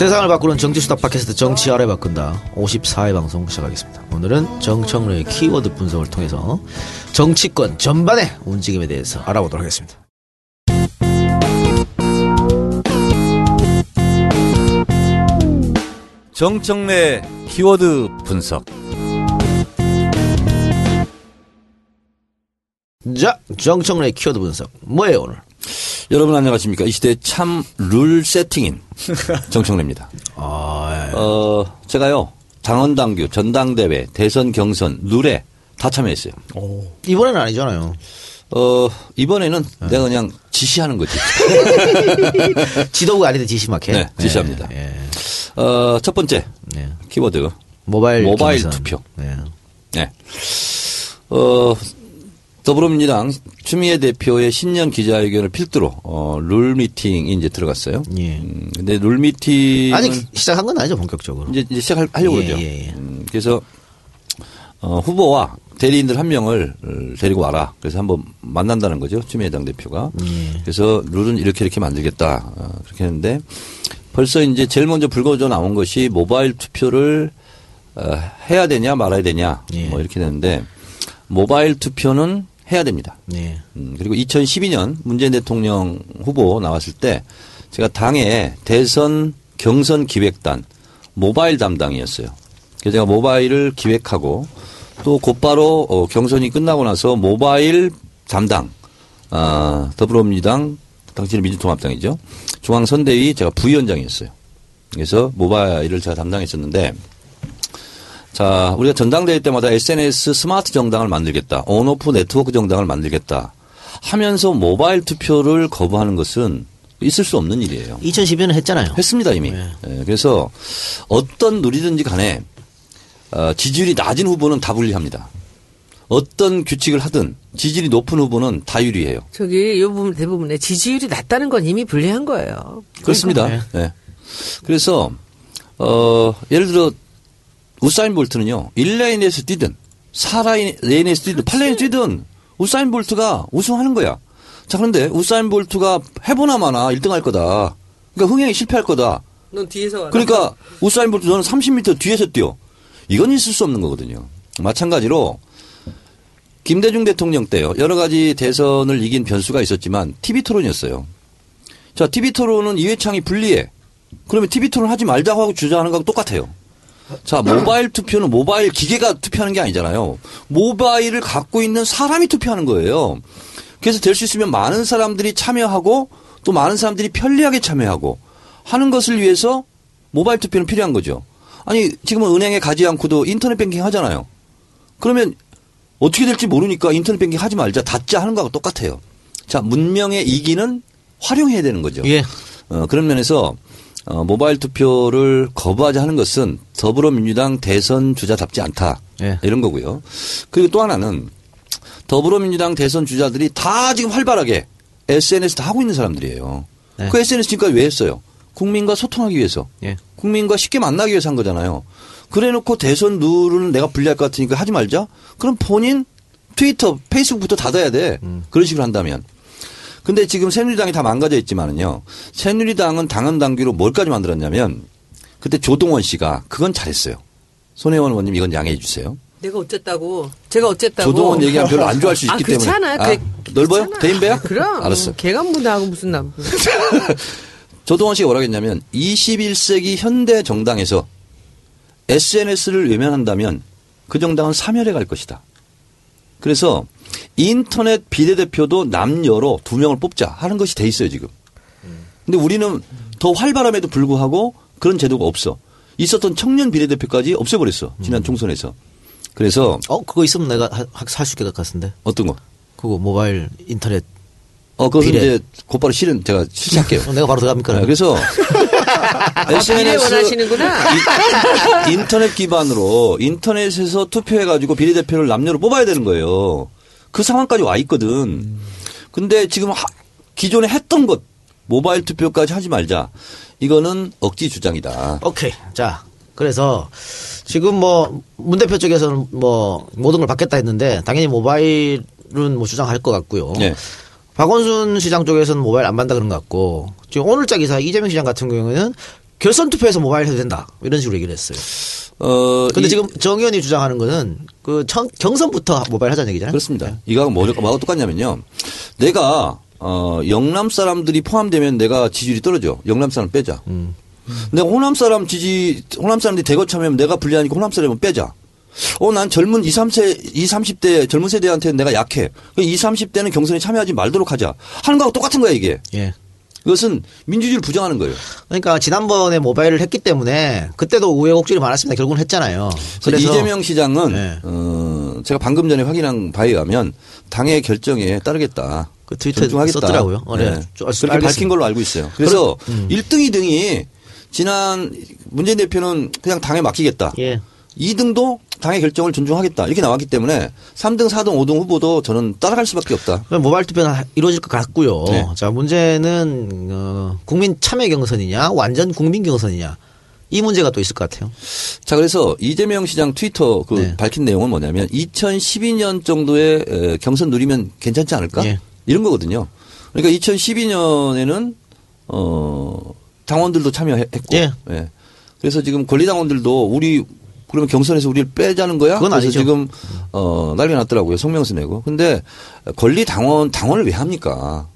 세상을 바꾸는 정치수다 팟캐스트 정치아래 바꾼다 54회 방송 시작하겠습니다. 오늘은 정청래의 키워드 분석을 통해서 정치권 전반의 움직임에 대해서 알아보도록 하겠습니다. 정청래 키워드 분석. 자, 정청래 키워드 분석 뭐예요 오늘? 여러분 안녕하십니까. 이 시대의 참 룰 세팅인 정청래입니다. 제가요 당원당규, 전당대회, 대선, 경선, 룰에 다 참여했어요. 오. 이번에는 아니잖아요. 이번에는 네. 내가 그냥 지시하는 거지. 지도부가 아닌데 지시막해. 네, 지시합니다. 네. 첫 번째 네. 키워드 모바일 투표. 네. 네. 더불어민주당 추미애 대표의 신년 기자회견을 필두로 룰 미팅이 이제 들어갔어요. 예. 근데 룰 미팅 아직 시작한 건 아니죠 본격적으로. 이제 시작하려고 그러죠. 예. 그래서 후보와 대리인들 한 명을 데리고 와라. 그래서 한번 만난다는 거죠 추미애 당 대표가. 예. 그래서 룰은 이렇게 만들겠다 그렇게 했는데 벌써 이제 제일 먼저 불거져 나온 것이 모바일 투표를 해야 되냐 말아야 되냐 예. 뭐 이렇게 되는데. 모바일 투표는 해야 됩니다. 네. 그리고 2012년 문재인 대통령 후보 나왔을 때 제가 당의 대선 경선 기획단 모바일 담당이었어요. 그래서 제가 모바일을 기획하고 또 곧바로 경선이 끝나고 나서 모바일 담당 더불어민주당 당시는 민주통합당이죠. 중앙선대위 제가 부위원장이었어요. 그래서 모바일을 제가 담당했었는데 자, 우리가 전당대회 때마다 SNS 스마트 정당을 만들겠다. 온오프 네트워크 정당을 만들겠다. 하면서 모바일 투표를 거부하는 것은 있을 수 없는 일이에요. 2012년에 했잖아요. 했습니다, 이미. 네. 네, 그래서 어떤 룰이든지 간에 지지율이 낮은 후보는 다 불리합니다. 어떤 규칙을 하든 지지율이 높은 후보는 다 유리해요. 저기 이 부분 대부분에 지지율이 낮다는 건 이미 불리한 거예요. 그렇습니다. 네. 그래서 예를 들어 우사인 볼트는요. 1레인에서 뛰든 4레인에서 뛰든 8레인에서 뛰든 우사인 볼트가 우승하는 거야. 자 그런데 우사인 볼트가 해보나 마나 1등할 거다. 그러니까 흥행이 실패할 거다. 넌 뒤에서 그러니까 우사인 볼트 너는 30m 뒤에서 뛰어. 이건 있을 수 없는 거거든요. 마찬가지로 김대중 대통령 때요. 여러 가지 대선을 이긴 변수가 있었지만 TV토론이었어요. 자 TV토론은 이회창이 불리해. 그러면 TV토론 하지 말자고 하고 주장하는 거하고 똑같아요. 자, 모바일 투표는 모바일 기계가 투표하는 게 아니잖아요. 모바일을 갖고 있는 사람이 투표하는 거예요. 그래서 될 수 있으면 많은 사람들이 참여하고 또 많은 사람들이 편리하게 참여하고 하는 것을 위해서 모바일 투표는 필요한 거죠. 아니, 지금은 은행에 가지 않고도 인터넷 뱅킹 하잖아요. 그러면 어떻게 될지 모르니까 인터넷 뱅킹 하지 말자, 닫자 하는 거하고 똑같아요. 자, 문명의 이기는 활용해야 되는 거죠. 예. 그런 면에서 모바일 투표를 거부하지 하는 것은 더불어민주당 대선 주자답지 않다. 예. 이런 거고요. 그리고 또 하나는 더불어민주당 대선 주자들이 다 지금 활발하게 SNS 다 하고 있는 사람들이에요. 예. 그 SNS 지금까지 왜 했어요? 국민과 소통하기 위해서. 예. 국민과 쉽게 만나기 위해서 한 거잖아요. 그래놓고 대선 룰은 내가 불리할 것 같으니까 하지 말자. 그럼 본인 트위터, 페이스북부터 닫아야 돼. 그런 식으로 한다면. 근데 지금 새누리당이 다 망가져 있지만은요. 새누리당은 당헌당규로 뭘까지 만들었냐면 그때 조동원 씨가 그건 잘했어요. 손혜원 의원님 이건 양해해 주세요. 내가 어쨌다고. 제가 어쨌다고. 조동원 얘기하면 별로 안 좋아할 수 있기 때문에. 그렇잖아. 넓어요? 대인배야? 그럼. 알았어. 개간부다하고 무슨 남. 조동원 씨가 뭐라고 했냐면 21세기 현대 정당에서 SNS를 외면한다면 그 정당은 사멸해 갈 것이다. 그래서 인터넷 비례대표도 남녀로 2명을 뽑자 하는 것이 돼 있어요 지금. 근데 우리는 더 활발함에도 불구하고 그런 제도가 없어. 있었던 청년 비례대표까지 없애버렸어 지난 총선에서. 그래서 그거 있으면 내가 살 수 있게 될 것 같은데. 어떤 거? 그거 모바일 인터넷. 그거 이제 곧바로 실은 제가 실시할게요. 내가 바로 들어갑니까? 네, 그래서 SNS 원하시는구나. 인터넷 기반으로 인터넷에서 투표해가지고 비례대표를 남녀로 뽑아야 되는 거예요. 그 상황까지 와 있거든. 근데 지금 기존에 했던 것 모바일 투표까지 하지 말자. 이거는 억지 주장이다. 오케이. 자, 그래서 지금 문 대표 쪽에서는 모든 걸 받겠다 했는데 당연히 모바일은 주장할 것 같고요. 네. 박원순 시장 쪽에서는 모바일 안 받는다 그런 것 같고 지금 오늘자 기사 이재명 시장 같은 경우에는 결선 투표에서 모바일 해도 된다. 이런 식으로 얘기를 했어요. 근데 지금 정 의원이 주장하는 거는 그 경선부터 모바일 하자는 얘기잖아요. 그렇습니다. 네. 이거하고 뭐가 똑같냐면요. 내가 영남 사람들이 포함되면 내가 지지율이 떨어져. 영남 사람 빼자. 내가 호남 사람들이 대거 참여하면 내가 불리하니까 호남 사람은 빼자. 난 젊은 20, 30대 젊은 세대한테는 내가 약해. 20, 30대는 경선에 참여하지 말도록 하자. 하는 거하고 똑같은 거야, 이게. 예. 그것은 민주주의를 부정하는 거예요. 그러니까 지난번에 모바일을 했기 때문에 그때도 우여곡절이 많았습니다. 결국은 했잖아요. 그래서 이재명 시장은 네. 제가 방금 전에 확인한 바에 의하면 당의 결정에 따르겠다. 그 트위터에 썼더라고요. 네. 네. 그렇게 밝힌 걸로 알고 있어요. 그래서 1등, 2등이 지난 문재인 대표는 그냥 당에 맡기겠다. 예. 2등도 당의 결정을 존중하겠다. 이렇게 나왔기 때문에 3등, 4등, 5등 후보도 저는 따라갈 수밖에 없다. 모바일 투표는 이루어질 것 같고요. 네. 자, 문제는 국민 참여 경선이냐 완전 국민 경선이냐 이 문제가 또 있을 것 같아요. 자, 그래서 이재명 시장 트위터 네. 밝힌 내용은 뭐냐면 2012년 정도에 경선 누리면 괜찮지 않을까? 네. 이런 거거든요. 그러니까 2012년에는 당원들도 참여했고 네. 네. 그래서 지금 권리당원들도 우리 그러면 경선에서 우리를 빼자는 거야? 그건 아니죠. 그래서 지금 난리 났더라고요. 성명서 내고. 근데 권리 당원을 왜 합니까?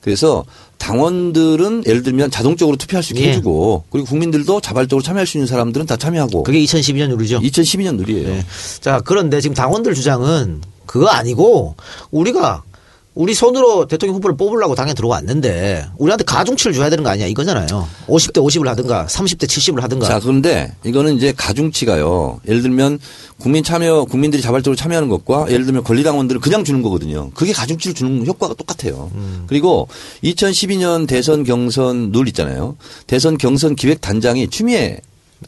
그래서 당원들은 예를 들면 자동적으로 투표할 수 있게 예. 해주고 그리고 국민들도 자발적으로 참여할 수 있는 사람들은 다 참여하고. 그게 2012년 룰이죠. 2012년 룰이에요. 네. 자, 그런데 지금 당원들 주장은 그거 아니고 우리 손으로 대통령 후보를 뽑으려고 당에 들어왔는데 우리한테 가중치를 줘야 되는 거 아니야 이거잖아요. 50대 50을 하든가 30대 70을 하든가. 자, 그런데 이거는 이제 가중치가요. 예를 들면 국민들이 자발적으로 참여하는 것과 예를 들면 권리당원들을 그냥 주는 거거든요. 그게 가중치를 주는 효과가 똑같아요. 그리고 2012년 대선 경선 룰 있잖아요. 대선 경선 기획 단장이 추미애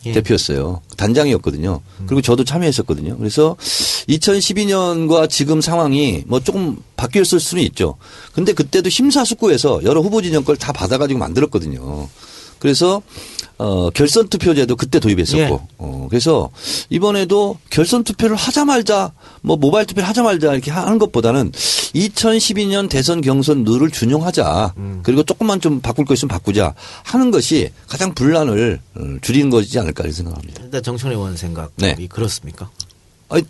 예. 대표였어요. 단장이었거든요. 그리고 저도 참여했었거든요. 그래서 2012년과 지금 상황이 뭐 조금 바뀌었을 수는 있죠. 근데 그때도 심사숙고해서 여러 후보진영 걸 다 받아가지고 만들었거든요. 그래서 결선 투표제도 그때 도입했었고, 예. 그래서 이번에도 결선 투표를 하자 말자, 뭐 모바일 투표를 하자 말자 이렇게 하는 것보다는 2012년 대선 경선 룰을 준용하자, 그리고 조금만 좀 바꿀 거 있으면 바꾸자 하는 것이 가장 분란을 줄이는 것이지 않을까 이렇게 생각합니다. 일단 정청래 의원 생각이 네. 그렇습니까? 아니,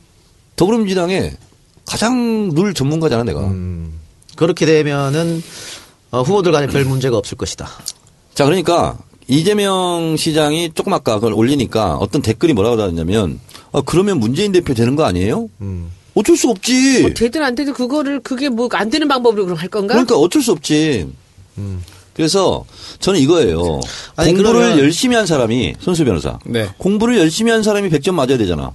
더불어민주당의 가장 룰 전문가잖아 내가. 그렇게 되면은 후보들 간에 별 문제가 없을 것이다. 자, 그러니까. 이재명 시장이 조금 아까 그걸 올리니까 어떤 댓글이 뭐라고 하냐면 그러면 문재인 대표 되는 거 아니에요? 어쩔 수 없지. 되든 안 되든 그게 뭐 안 되는 방법으로 그럼 할 건가? 그러니까 어쩔 수 없지. 그래서 저는 이거예요. 아니, 공부를 열심히 한 사람이 손수 변호사. 네. 공부를 열심히 한 사람이 100점 맞아야 되잖아.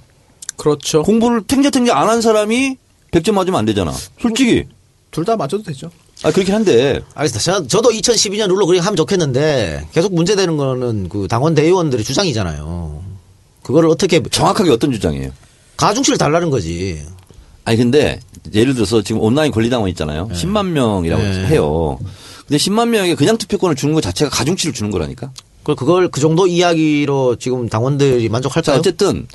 그렇죠. 공부를 탱자탱자 안 한 사람이 100점 맞으면 안 되잖아. 솔직히. 둘 다 맞아도 되죠. 아, 그렇긴 한데. 알겠습니다. 저도 2012년 룰로 그렇게 하면 좋겠는데 계속 문제되는 거는 그 당원 대의원들의 주장이잖아요. 그거를 어떻게. 정확하게 어떤 주장이에요? 가중치를 달라는 거지. 아니, 근데 예를 들어서 지금 온라인 권리당원 있잖아요. 네. 10만 명이라고 네. 해요. 근데 10만 명에게 그냥 투표권을 주는 것 자체가 가중치를 주는 거라니까? 그걸 그 정도 이야기로 지금 당원들이 만족할까요? 자, 어쨌든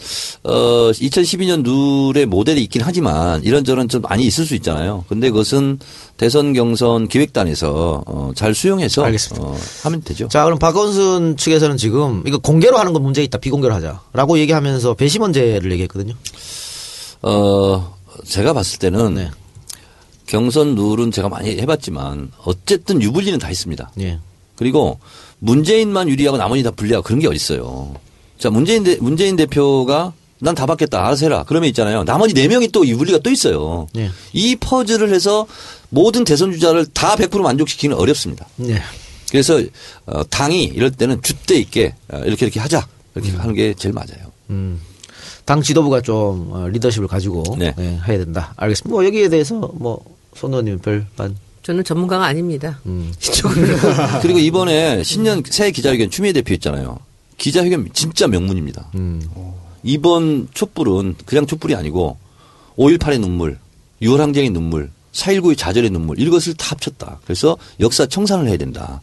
2012년 룰의 모델이 있긴 하지만 이런저런 좀 많이 있을 수 있잖아요. 근데 그것은 대선 경선 기획단에서 잘 수용해서 알겠습니다. 하면 되죠. 자, 그럼 박원순 측에서는 지금 이거 공개로 하는 건 문제 있다. 비공개로 하자라고 얘기하면서 배심원제를 얘기했거든요. 제가 봤을 때는 네. 경선 룰은 제가 많이 해봤지만 어쨌든 유불리는 다 있습니다. 네. 그리고 문재인만 유리하고 나머지 다 불리하고 그런 게 어딨어요. 자, 문재인 대표가 난 다 받겠다. 알아서 해라. 그러면 있잖아요. 나머지 4명이 또 유불리가 또 있어요. 네. 이 퍼즐을 해서 모든 대선 주자를 다 100% 만족시키기는 어렵습니다. 네. 그래서 당이 이럴 때는 줏대 있게 이렇게 하자. 이렇게 하는 게 제일 맞아요. 당 지도부가 좀 리더십을 가지고 네. 네, 해야 된다. 알겠습니다. 뭐 여기에 대해서 뭐 손 의원님 별반. 저는 전문가가 아닙니다. 그리고 이번에 신년 새 기자회견 추미애 대표 있잖아요. 기자회견 진짜 명문입니다. 이번 촛불은 그냥 촛불이 아니고 5.18의 눈물, 6월 항쟁의 눈물, 4.19의 좌절의 눈물 이것을 다 합쳤다. 그래서 역사 청산을 해야 된다.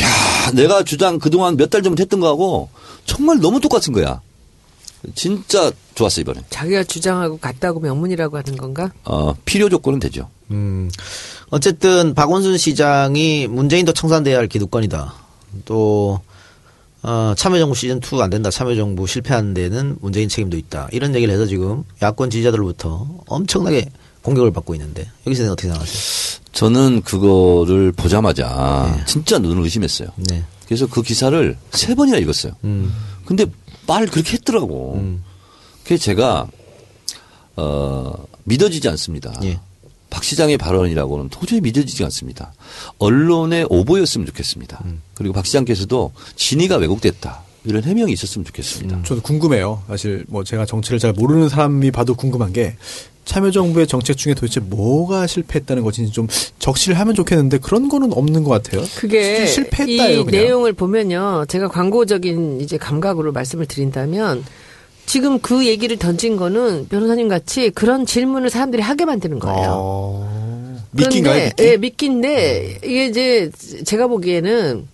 야, 내가 주장 그동안 몇 달 전부터 했던 거하고 정말 너무 똑같은 거야. 진짜 좋았어 이번에. 자기가 주장하고 같다고 명문이라고 하는 건가? 필요 조건은 되죠. 어쨌든 박원순 시장이 문재인도 청산돼야 할 기득권이다. 또 참여정부 시즌2 안 된다. 참여정부 실패한 데는 문재인 책임도 있다. 이런 얘기를 해서 지금 야권 지지자들로부터 엄청나게 공격을 받고 있는데 여기서 어떻게 생각하세요? 저는 그거를 보자마자 네. 진짜 눈을 의심했어요. 네. 그래서 그 기사를 3번이나 읽었어요. 근데 말을 그렇게 했더라고. 그래서 제가 믿어지지 않습니다. 예. 박 시장의 발언이라고는 도저히 믿어지지 않습니다. 언론의 오보였으면 좋겠습니다. 그리고 박 시장께서도 진위가 왜곡됐다. 이런 해명이 있었으면 좋겠습니다. 저도 궁금해요. 사실 뭐 제가 정치를 잘 모르는 사람이 봐도 궁금한 게 참여정부의 정책 중에 도대체 뭐가 실패했다는 것인지 좀 적시를 하면 좋겠는데 그런 거는 없는 것 같아요. 그게 실패했다예요. 이 그냥. 내용을 보면요. 제가 광고적인 이제 감각으로 말씀을 드린다면 지금 그 얘기를 던진 거는 변호사님 같이 그런 질문을 사람들이 하게 만드는 거예요. 미끼인가요? 미끼? 예, 미끼인데 이게 이제 제가 보기에는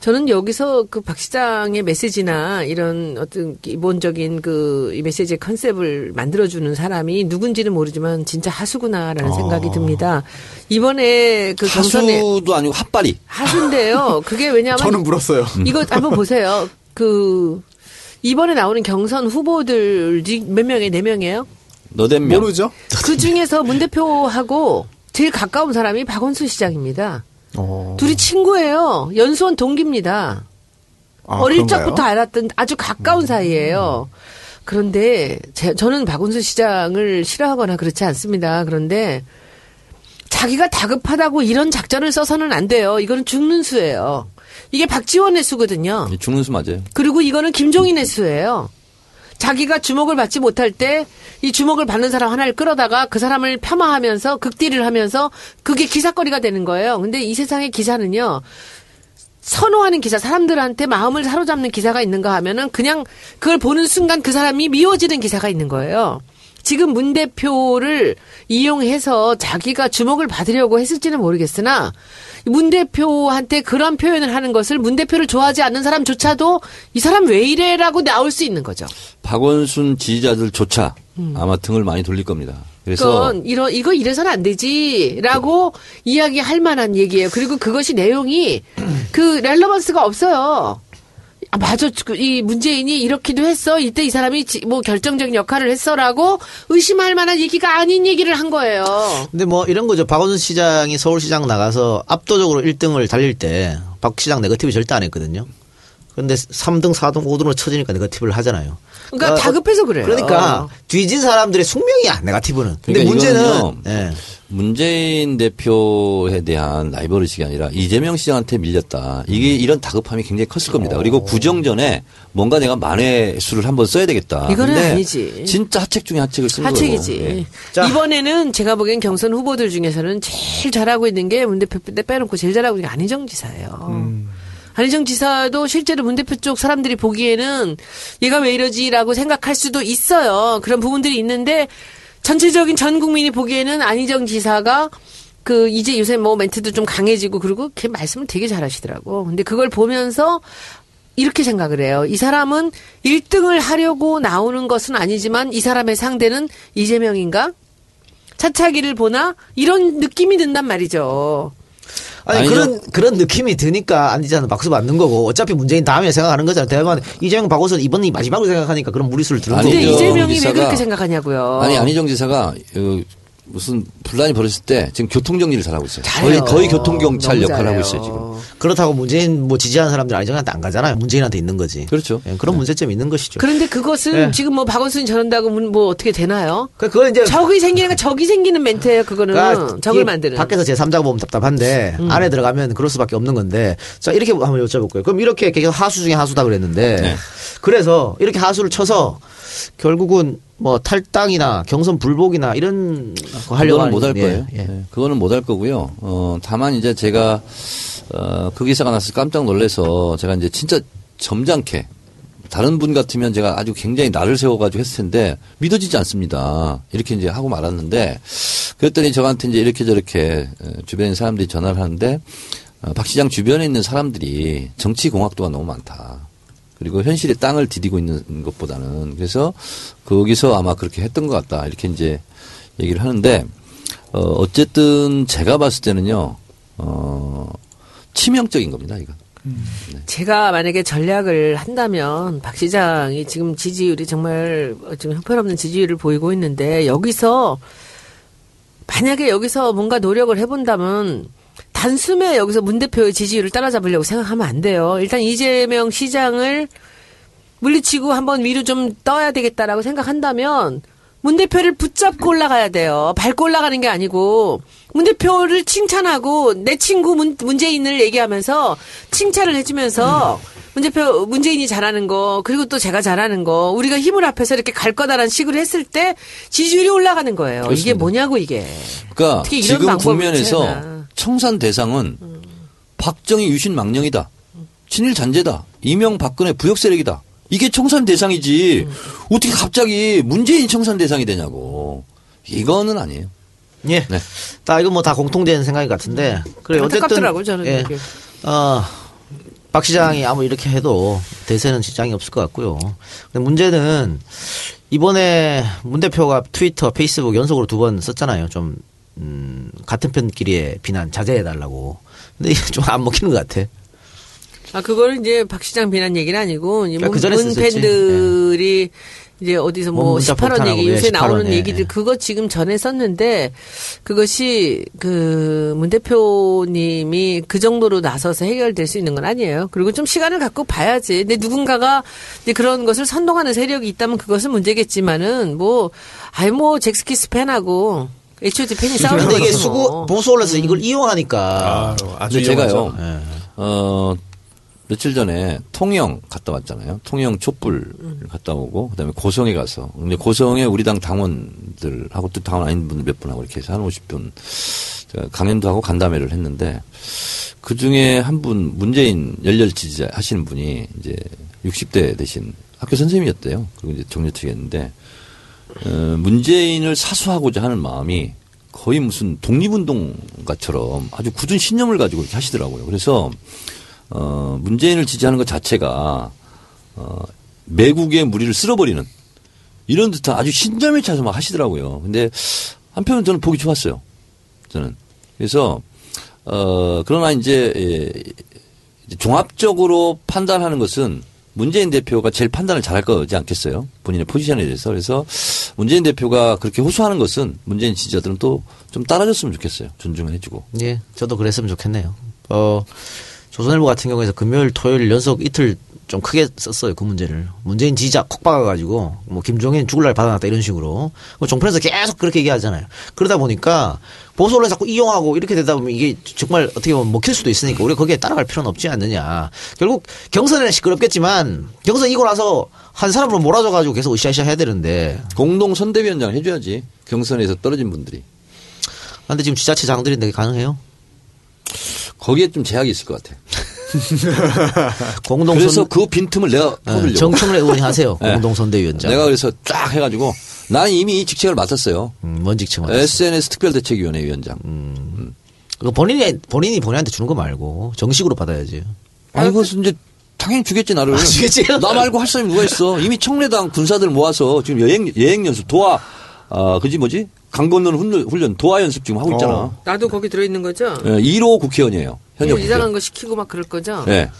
저는 여기서 그 박 시장의 메시지나 이런 어떤 기본적인 그 이 메시지의 컨셉을 만들어주는 사람이 누군지는 모르지만 진짜 하수구나라는 생각이 듭니다. 이번에 그 경선에 하수도 아니고 핫바리. 하수인데요. 그게 왜냐하면 저는 물었어요. 이거 한번 보세요. 그 이번에 나오는 경선 후보들 몇 명이에요? 4명이에요? 너댓 명. 모르죠. 그 중에서 문 대표하고 제일 가까운 사람이 박원순 시장입니다. 둘이 친구예요. 연수원 동기입니다. 아, 어릴 그런가요? 적부터 알았던 아주 가까운 사이예요. 그런데 저는 박원순 시장을 싫어하거나 그렇지 않습니다. 그런데 자기가 다급하다고 이런 작전을 써서는 안 돼요. 이거는 죽는 수예요. 이게 박지원의 수거든요. 죽는 수 맞아요. 그리고 이거는 김종인의 수예요. 자기가 주목을 받지 못할 때 이 주목을 받는 사람 하나를 끌어다가 그 사람을 폄하하면서 극딜을 하면서 그게 기사거리가 되는 거예요. 근데 이 세상의 기사는요. 선호하는 기사, 사람들한테 마음을 사로잡는 기사가 있는가 하면은 그냥 그걸 보는 순간 그 사람이 미워지는 기사가 있는 거예요. 지금 문 대표를 이용해서 자기가 주목을 받으려고 했을지는 모르겠으나 문 대표한테 그런 표현을 하는 것을 문 대표를 좋아하지 않는 사람조차도 이 사람 왜 이래라고 나올 수 있는 거죠. 박원순 지지자들조차 아마 등을 많이 돌릴 겁니다. 그래서 이거 이래서는 안 되지라고 이야기할 만한 얘기예요. 그리고 그것이 내용이 그 렐러번스가 없어요. 아, 맞아. 이 문재인이 이렇게도 했어. 이때 이 사람이 뭐 결정적인 역할을 했어라고 의심할 만한 얘기가 아닌 얘기를 한 거예요. 근데 뭐 이런 거죠. 박원순 시장이 서울시장 나가서 압도적으로 1등을 달릴 때 박 시장 네거티브 절대 안 했거든요. 그런데 3등, 4등, 5등으로 쳐지니까 네거티브를 하잖아요. 그러니까 다급해서 그래요. 그러니까 뒤진 사람들의 숙명이야, 네거티브는. 근데 그러니까 문제는 네. 문재인 대표에 대한 라이벌 의식이 아니라 이재명 시장한테 밀렸다. 이게 이런 다급함이 굉장히 컸을 겁니다. 그리고 구정 전에 뭔가 내가 만회수를 한번 써야 되겠다. 이거는 아니지. 진짜 하책 중에 하책을 쓰는 거예요. 하책이지. 네. 자. 이번에는 제가 보기엔 경선 후보들 중에서는 제일 잘하고 있는 게 문 대표 빼놓고 제일 잘하고 있는 게 안희정 지사예요. 안희정 지사도 실제로 문 대표 쪽 사람들이 보기에는 얘가 왜 이러지라고 생각할 수도 있어요. 그런 부분들이 있는데 전체적인 전 국민이 보기에는 안희정 지사가 그 이제 요새 뭐 멘트도 좀 강해지고 그리고 걔 말씀을 되게 잘하시더라고. 근데 그걸 보면서 이렇게 생각을 해요. 이 사람은 1등을 하려고 나오는 것은 아니지만 이 사람의 상대는 이재명인가? 차차기를 보나? 이런 느낌이 든단 말이죠. 아니 그런 느낌이 드니까 안지자는 박수 받는 거고 어차피 문재인 다음에 생각하는 거잖아요. 대만 이재명 박원순 이번이 마지막으로 생각하니까 그런 무리수를 드는 거고. 근데 이재명이 지사가, 왜 그렇게 생각하냐고요. 아니 안희정 지사가 무슨 분란이 벌어졌을 때 지금 교통 정리를 잘하고 있어요. 잘해요. 거의 교통 경찰 역할을 하고 있어요 지금. 그렇다고 문재인 뭐 지지하는 사람들 안희정한테 안 가잖아요. 문재인한테 있는 거지. 그렇죠. 예, 그런 문제점이 있는 것이죠. 그런데 그것은 지금 뭐 박원순이 저런다고 뭐 어떻게 되나요? 그건 이제 적이 생기는 멘트예요. 그거는 그러니까 적을 만드는. 밖에서 제3자가 보면 답답한데 안에 들어가면 그럴 수밖에 없는 건데. 자 이렇게 한번 여쭤볼게요. 그럼 이렇게 계속 하수 중에 하수다 그랬는데 네. 그래서 이렇게 하수를 쳐서 결국은 뭐 탈당이나 경선 불복이나 이런 거 하려고 못할 거예요. 예. 예. 그거는 못할 거고요. 다만 이제 제가 그 기사가 나서 깜짝 놀라서 제가 이제 진짜 점잖게 다른 분 같으면 제가 아주 굉장히 날을 세워가지고 했을 텐데 믿어지지 않습니다. 이렇게 이제 하고 말았는데 그랬더니 저한테 이제 이렇게 저렇게 주변에 사람들이 전화를 하는데 박 시장 주변에 있는 사람들이 정치 공학도가 너무 많다. 그리고 현실에 땅을 디디고 있는 것보다는 그래서 거기서 아마 그렇게 했던 것 같다 이렇게 이제 얘기를 하는데 어쨌든 제가 봤을 때는요 치명적인 겁니다 이거 제가 만약에 전략을 한다면 박 시장이 지금 지지율이 정말 지금 형편없는 지지율을 보이고 있는데 여기서 만약에 여기서 뭔가 노력을 해본다면 단숨에 여기서 문 대표의 지지율을 따라잡으려고 생각하면 안 돼요. 일단 이재명 시장을 물리치고 한번 위로 좀 떠야 되겠다라고 생각한다면 문 대표를 붙잡고 올라가야 돼요. 밟고 올라가는 게 아니고 문 대표를 칭찬하고 내 친구 문재인을 얘기하면서 칭찬을 해주면서 문재인이 잘하는 거 그리고 또 제가 잘하는 거 우리가 힘을 합해서 이렇게 갈 거다라는 식으로 했을 때 지지율이 올라가는 거예요. 그렇습니다. 이게 뭐냐고 이게. 그러니까 특히 이런 지금 국면에서 채나. 청산 대상은 박정희 유신 망령이다. 친일 잔재다. 이명 박근혜 부역 세력이다. 이게 청산 대상이지 어떻게 갑자기 문재인 청산 대상이 되냐고 이거는 아니에요. 예, 네. 다 이거 뭐 다 공통된 생각인 것 같은데 그래 어쨌든 저는 예. 박 시장이 아무리 이렇게 해도 대세는 지장이 없을 것 같고요. 근데 문제는 이번에 문 대표가 트위터, 페이스북 연속으로 두 번 썼잖아요. 좀 같은 편끼리의 비난 자제해달라고. 근데 이게 좀 안 먹히는 것 같아. 아, 그거를 이제 박 시장 비난 얘기는 아니고, 그러니까 문 팬들이 이제 어디서 뭐 18원 얘기, 요새 18원 나오는 얘기들, 그거 지금 전에 썼는데, 그것이 문 대표님이 그 정도로 나서서 해결될 수 있는 건 아니에요. 그리고 좀 시간을 갖고 봐야지. 근데 누군가가 이제 그런 것을 선동하는 세력이 있다면 그것은 문제겠지만은, 잭스키스 팬하고, HOT 팬이 싸우는 거죠. 이게 보수 언론에서 이걸 이용하니까. 아주 제가요, 며칠 전에 통영 갔다 왔잖아요. 통영 촛불 갔다 오고 그다음에 고성에 가서 근데 고성에 우리 당 당원들하고 또 당원 아닌 분들 몇 분하고 이렇게 해서 한 50분 제가 강연도 하고 간담회를 했는데 그중에 한 분 문재인 열렬 지지자 하시는 분이 이제 60대 되신 학교 선생님이었대요. 그리고 이제 정년퇴직했는데 문재인을 사수하고자 하는 마음이 거의 무슨 독립운동가처럼 아주 굳은 신념을 가지고 이렇게 하시더라고요. 그래서 문재인을 지지하는 것 자체가 매국의 무리를 쓸어버리는 이런 듯한 아주 신념에 차서 막 하시더라고요. 근데 한편은 저는 보기 좋았어요. 저는 그래서 그러나 이제 종합적으로 판단하는 것은 문재인 대표가 제일 판단을 잘할 거지 않겠어요? 본인의 포지션에 대해서. 그래서 문재인 대표가 그렇게 호소하는 것은 문재인 지지자들은 또 좀 따라줬으면 좋겠어요. 존중해주고. 예, 저도 그랬으면 좋겠네요. 조선일보 같은 경우에서 금요일, 토요일 연속 이틀 좀 크게 썼어요. 그 문제를. 문재인 지지자 콕 박아가지고 뭐 김종인 죽을 날 받아놨다 이런 식으로. 종편에서 계속 그렇게 얘기하잖아요. 그러다 보니까 보수 언론 자꾸 이용하고 이렇게 되다 보면 이게 정말 어떻게 보면 먹힐 수도 있으니까 우리가 거기에 따라갈 필요는 없지 않느냐. 결국 경선에는 시끄럽겠지만 경선 이고 나서 한 사람으로 몰아줘가지고 계속 으쌰으쌰 해야 되는데. 공동선대위원장 해줘야지. 경선에서 떨어진 분들이. 그런데 지금 지자체 장들이 되게 가능해요? 거기에 좀 제약이 있을 것 같아. 그래서 그 빈틈을 내가 뽑으려고. 정청래 의원이 하세요. 공동선대위원장. 내가 그래서 쫙 해가지고 나는 이미 이 직책을 맡았어요. 뭔 직책 맡았어요? SNS 특별대책위원회 위원장. 그거 본인이 본인한테 주는 거 말고 정식으로 받아야지. 아니 그것은 이제 당연히 주겠지 나를. 아, 주겠지. 나 말고 할 사람이 누가 있어. 이미 청래당 군사들 모아서 지금 여행 연습 도와. 강건론 훈련 도화 연습 지금 하고 있잖아. 나도 거기 들어있는 거죠? 네, 1호 국회의원이에요. 현역 이상한 거 시키고 막 그럴 거죠? 네.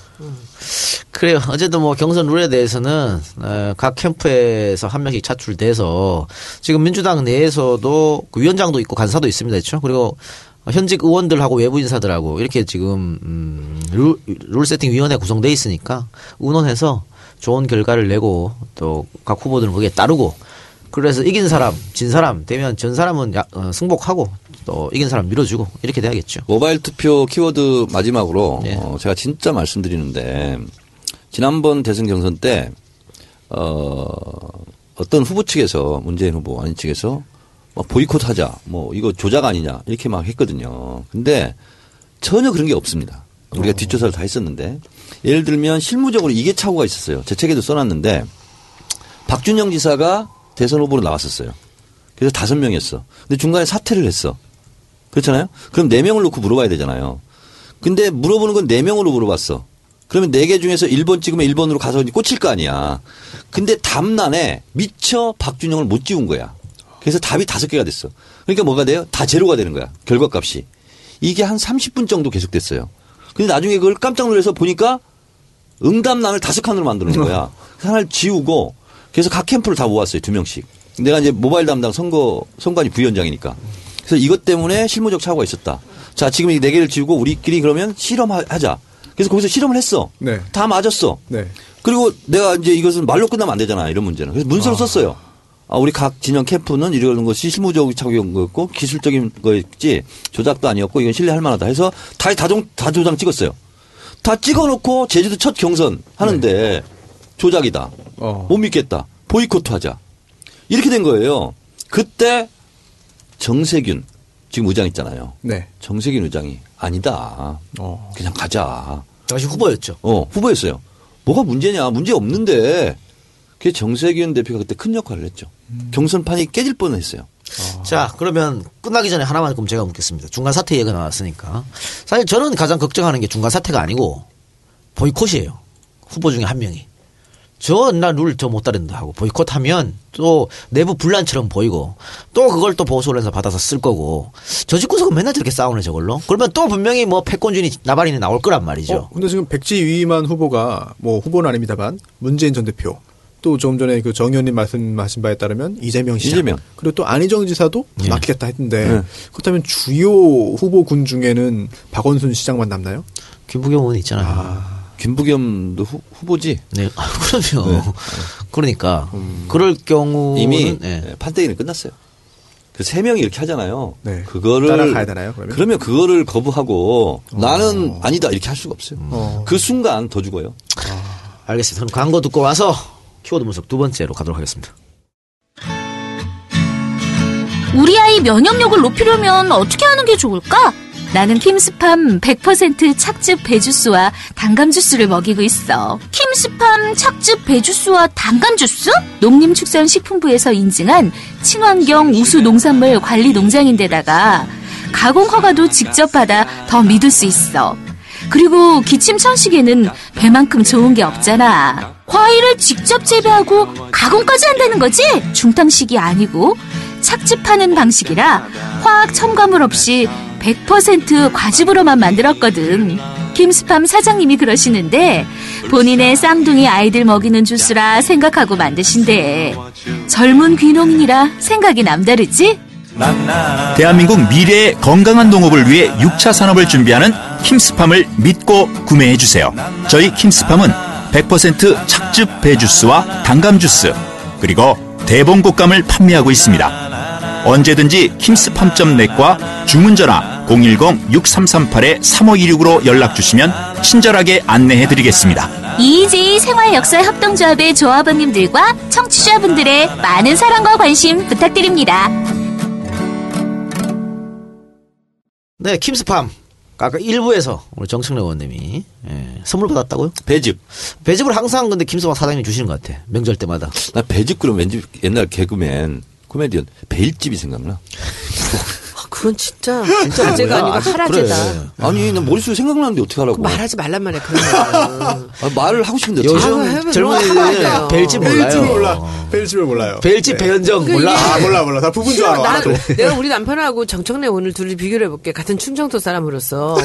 그래요. 어쨌든 뭐 경선 룰에 대해서는 각 캠프에서 한 명씩 차출돼서 지금 민주당 내에서도 그 위원장도 있고 간사도 있습니다. 그렇죠? 그리고 현직 의원들하고 외부 인사들하고 이렇게 지금 룰 세팅 위원회 구성돼 있으니까 의논해서 좋은 결과를 내고 또 각 후보들은 거기에 따르고 그래서 이긴 사람, 진 사람 되면 전 사람은 승복하고 또 이긴 사람 밀어주고 이렇게 돼야겠죠. 모바일 투표 키워드 마지막으로 제가 진짜 말씀드리는데 지난번 대선 경선 때 어떤 후보 측에서 문재인 후보 아닌 측에서 막 보이콧하자 뭐 이거 조작 아니냐 이렇게 막 했거든요. 근데 전혀 그런 게 없습니다. 우리가 뒷조사를 다 했었는데 예를 들면 실무적으로 이게 착오가 있었어요. 제 책에도 써놨는데 박준영 지사가 대선 후보로 나왔었어요. 그래서 5명이었어. 근데 중간에 사퇴를 했어. 그렇잖아요? 그럼 4명을 놓고 물어봐야 되잖아요. 근데 물어보는 건 4명으로 물어봤어. 그러면 4개 중에서 1번 찍으면 1번으로 가서 꽂힐 거 아니야. 근데 답란에 미처 박준영을 못 찍은 거야. 그래서 답이 5개가 됐어. 그러니까 뭐가 돼요? 다 제로가 되는 거야. 결과값이. 이게 한 30분 정도 계속됐어요. 근데 나중에 그걸 깜짝 놀라서 보니까 응답란을 5칸으로 만드는 거야. 하나를 지우고 그래서 각 캠프를 다 모았어요. 2명씩. 내가 이제 모바일 담당 선관위 부위원장이니까. 그래서 이것 때문에 실무적 착오가 있었다. 자, 지금 이 4개를 지우고 우리끼리 그러면 실험하자. 그래서 거기서 실험을 했어. 네. 다 맞았어. 네. 그리고 내가 이제 이것은 말로 끝나면 안 되잖아. 이런 문제는. 그래서 문서를 썼어요. 아, 우리 각 진영 캠프는 이런 것이 실무적 착오인 거였고 기술적인 거였지 조작도 아니었고 이건 신뢰할 만하다 해서 다 조장 찍었어요. 다 찍어놓고 제주도 첫 경선 하는데 네. 조작이다. 못 믿겠다. 보이콧 하자. 이렇게 된 거예요. 그때 정세균 지금 의장 있잖아요. 네. 정세균 의장이 아니다. 그냥 가자. 다시 후보였죠. 후보였어요. 뭐가 문제냐. 문제 없는데. 그게 정세균 대표가 그때 큰 역할을 했죠. 경선판이 깨질 뻔했어요. 자, 그러면 끝나기 전에 하나만 그럼 제가 묻겠습니다. 중간 사퇴 얘기가 나왔으니까. 사실 저는 가장 걱정하는 게 중간 사퇴가 아니고 보이콧이에요. 후보 중에 한 명이. 나 룰 저 못 따른다 하고 보이콧하면 또 내부 분란처럼 보이고 또 그걸 또 보수 언론에서 받아서 쓸 거고 저집구석은 맨날 저렇게 싸우네 저걸로. 그러면 또 분명히 뭐 패권주의 나발이네 나올 거란 말이죠. 근데 지금 백지 위임한 후보가 뭐 후보는 아닙니다만 문재인 전 대표 또 좀 전에 그 정 의원님 말씀하신 바에 따르면 이재명 시장 그리고 또 안희정 지사도 예. 맡기겠다 했는데 예. 그렇다면 주요 후보군 중에는 박원순 시장만 남나요? 김부겸 의원 있잖아요. 김부겸도 후보지? 네. 그럼요. 네. 그러니까 그럴 경우 이미 네. 판때기는 끝났어요. 그 3명이 이렇게 하잖아요. 네. 그거를 따라가야 되나요? 그러면 그거를 거부하고 나는 아니다 이렇게 할 수가 없어요. 그 순간 더 죽어요. 알겠습니다. 그럼 광고 듣고 와서 키워드 분석 2번째로 가도록 하겠습니다. 우리 아이 면역력을 높이려면 어떻게 하는 게 좋을까? 나는 김스팜 100% 착즙 배주스와 단감 주스를 먹이고 있어. 김스팜 착즙 배주스와 단감 주스? 농림축산식품부에서 인증한 친환경 우수 농산물 관리 농장인데다가 가공 허가도 직접 받아 더 믿을 수 있어. 그리고 기침 천식에는 배만큼 좋은 게 없잖아. 과일을 직접 재배하고 가공까지 한다는 거지? 중탕식이 아니고 착즙하는 방식이라 화학 첨가물 없이 100% 과즙으로만 만들었거든. 김스팜 사장님이 그러시는데 본인의 쌍둥이 아이들 먹이는 주스라 생각하고 만드신대. 젊은 귀농인이라 생각이 남다르지? 대한민국 미래의 건강한 농업을 위해 6차 산업을 준비하는 킴스팜을 믿고 구매해주세요. 저희 킴스팜은 100% 착즙 배주스와 단감주스 그리고 대봉곶감을 판매하고 있습니다. 언제든지 킴스팜.net과 주문전화 010-6338-3526으로 연락주시면 친절하게 안내해드리겠습니다. EJ 생활역사협동조합의 조합원님들과 청취자분들의 많은 사랑과 관심 부탁드립니다. 네, 킴스팜. 아까 1부에서 우리 정청래 의원님이 선물 받았다고요? 배즙을 항상 근데 김스팜 사장님이 주시는 것 같아. 명절 때마다. 나 배즙 그럼 왠지 옛날 개그맨 코미디언 배일집이 생각나. 그건 진짜 문제가 아니고 하라제다. 그래. 아니 난 머릿속에 생각나는데 어떻게 하라고. 말하지 말란 말이야. 말을 하고 싶은데 요즘 젊은 애들은 벨집 몰라요. 벨집을 몰라요. 벨집 배현정 몰라. 몰라. 다 부분 줄 알아. 내가 우리 남편하고 정청래 오늘 둘이 비교를 해볼게. 같은 충청도 사람으로서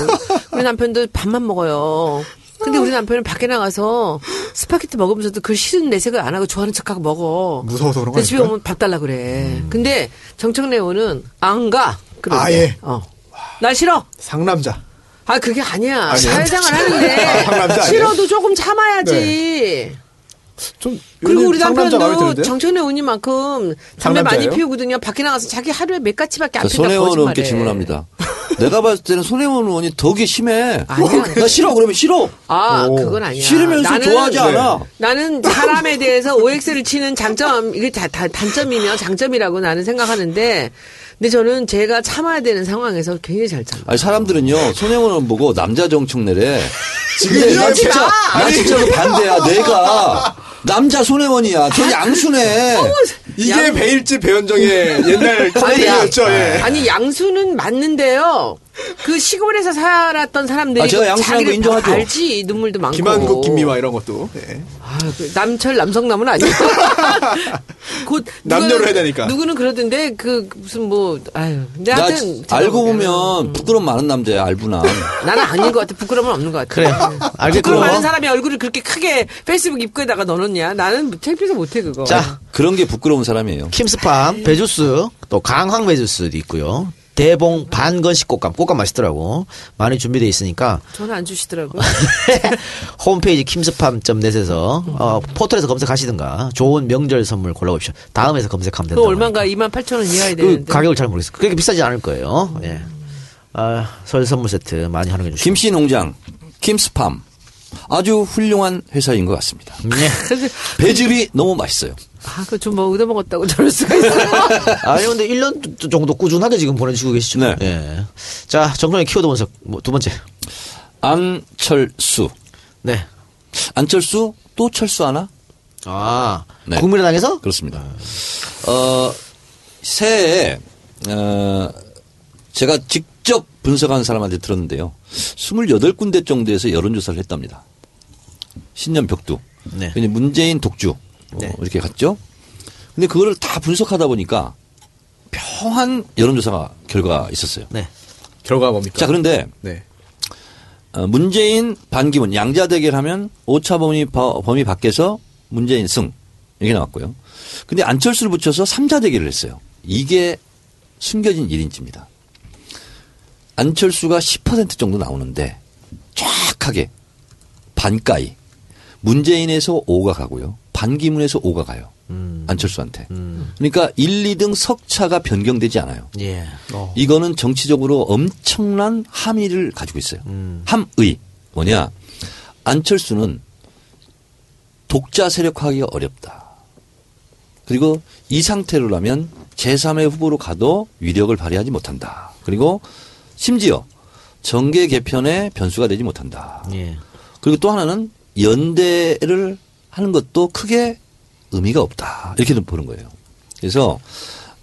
우리 남편도 밥만 먹어요. 근데 우리 남편은 밖에 나가서 스파게티 먹으면서도 그 싫은 내색을 안 하고 좋아하는 척하고 먹어. 무서워서 그런 거야. 집에 오면 밥 달라 그래. 근데 정청래 의원은 안 가. 아예. 날 싫어. 상남자. 아 그게 아니야. 사회생활 하는데 싫어도 조금 참아야지. 네. 좀 그리고 우리 남편도 정청래 의원님만큼 담배 많이 피우거든요. 밖에 나가서 자기 하루에 몇 가치밖에 안 피운다고 거짓말해. 손혜원 의원께 질문합니다. 내가 봤을 때는 손혜원 의원이 더욱이 심해. 나 싫어 그러면 싫어. 그건 아니야. 싫으면서 나는, 좋아하지 않아. 네. 나는 사람에 대해서 OX를 치는 장점 이게 다 단점이며 장점이라고 나는 생각하는데 근데 저는 제가 참아야 되는 상황에서 굉장히 잘 참아요. 아니 사람들은요. 손혜원 의원 보고 남자 정청래래. 지금 나 진짜로 반대야. 내가 남자 손혜원이야. 저기 양수네. 이게 배일지 배현정의 옛날 코미디였죠. 아니 양수는 맞는데요. 그 시골에서 살았던 사람들이 제가 자기를 인정하죠. 알지. 눈물도 많고. 김한국, 김미화 이런 것도. 네. 아, 남철, 남성남은 아니고. 곧 남녀로 해야 되니까. 누구는 그러던데 그 무슨 뭐 아유. 근데 하여튼 알고 보면 부끄럼 많은 남자야 알부남. 나는 아닌 것 같아. 부끄럼은 없는 것 같아. 그래. 부끄럼 많은 사람이 얼굴을 그렇게 크게 페이스북 입구에다가 넣어놓냐. 나는 창피해서 못해 그거. 자, 그런 게 부끄러운 사람이에요. 김스팜, 배주스, 또 강황 배주스도 있고요. 대봉 반건식 꽃감. 꽃감 맛있더라고. 많이 준비되어 있으니까. 저는 안 주시더라고요. 홈페이지 kimspam.net에서 포털에서 검색하시든가 좋은 명절 선물 골라봅시다. 다음에서 검색하면 된다. 또 얼마인가 28,000원 이하야 되는데. 그 가격을 잘 모르겠어요. 그렇게 비싸지 않을 거예요. 예. 아, 설 선물 세트 많이 활용해 주시고. 김씨 농장 김스팜. 아주 훌륭한 회사인 것 같습니다. 네. 배즙이 너무 맛있어요. 아, 그 좀 뭐 얻어먹었다고 저럴 수가 있어요. 아니, 근데 1년 정도 꾸준하게 지금 보내주고 계시죠. 네. 예. 자, 정청래 키워드 분석 뭐, 두 번째. 안철수. 네. 안철수 또 철수하나? 아, 네. 국민의당에서? 그렇습니다. 새해에 제가 직접 분석한 사람한테 들었는데요. 28군데 정도에서 여론조사를 했답니다. 신년 벽두. 네. 문재인 독주. 네. 이렇게 갔죠. 근데 그거를 다 분석하다 보니까 평한 여론조사가 결과가 있었어요. 네. 결과가 뭡니까? 자, 그런데 네. 문재인, 반기문, 양자 대결하면 5차 범위 밖에서 문재인 승. 이렇게 나왔고요. 근데 안철수를 붙여서 3자 대결을 했어요. 이게 숨겨진 일인지입니다. 안철수가 10% 정도 나오는데 정확하게 반가이. 문재인에서 5가 가고요. 반기문에서 5가 가요. 안철수한테. 그러니까 1, 2등 석차가 변경되지 않아요. 예. 이거는 정치적으로 엄청난 함의를 가지고 있어요. 함의. 뭐냐. 안철수는 독자 세력화하기가 어렵다. 그리고 이 상태로라면 제3의 후보로 가도 위력을 발휘하지 못한다. 그리고 심지어 정계 개편의 변수가 되지 못한다. 예. 그리고 또 하나는 연대를 하는 것도 크게 의미가 없다. 이렇게 좀 보는 거예요. 그래서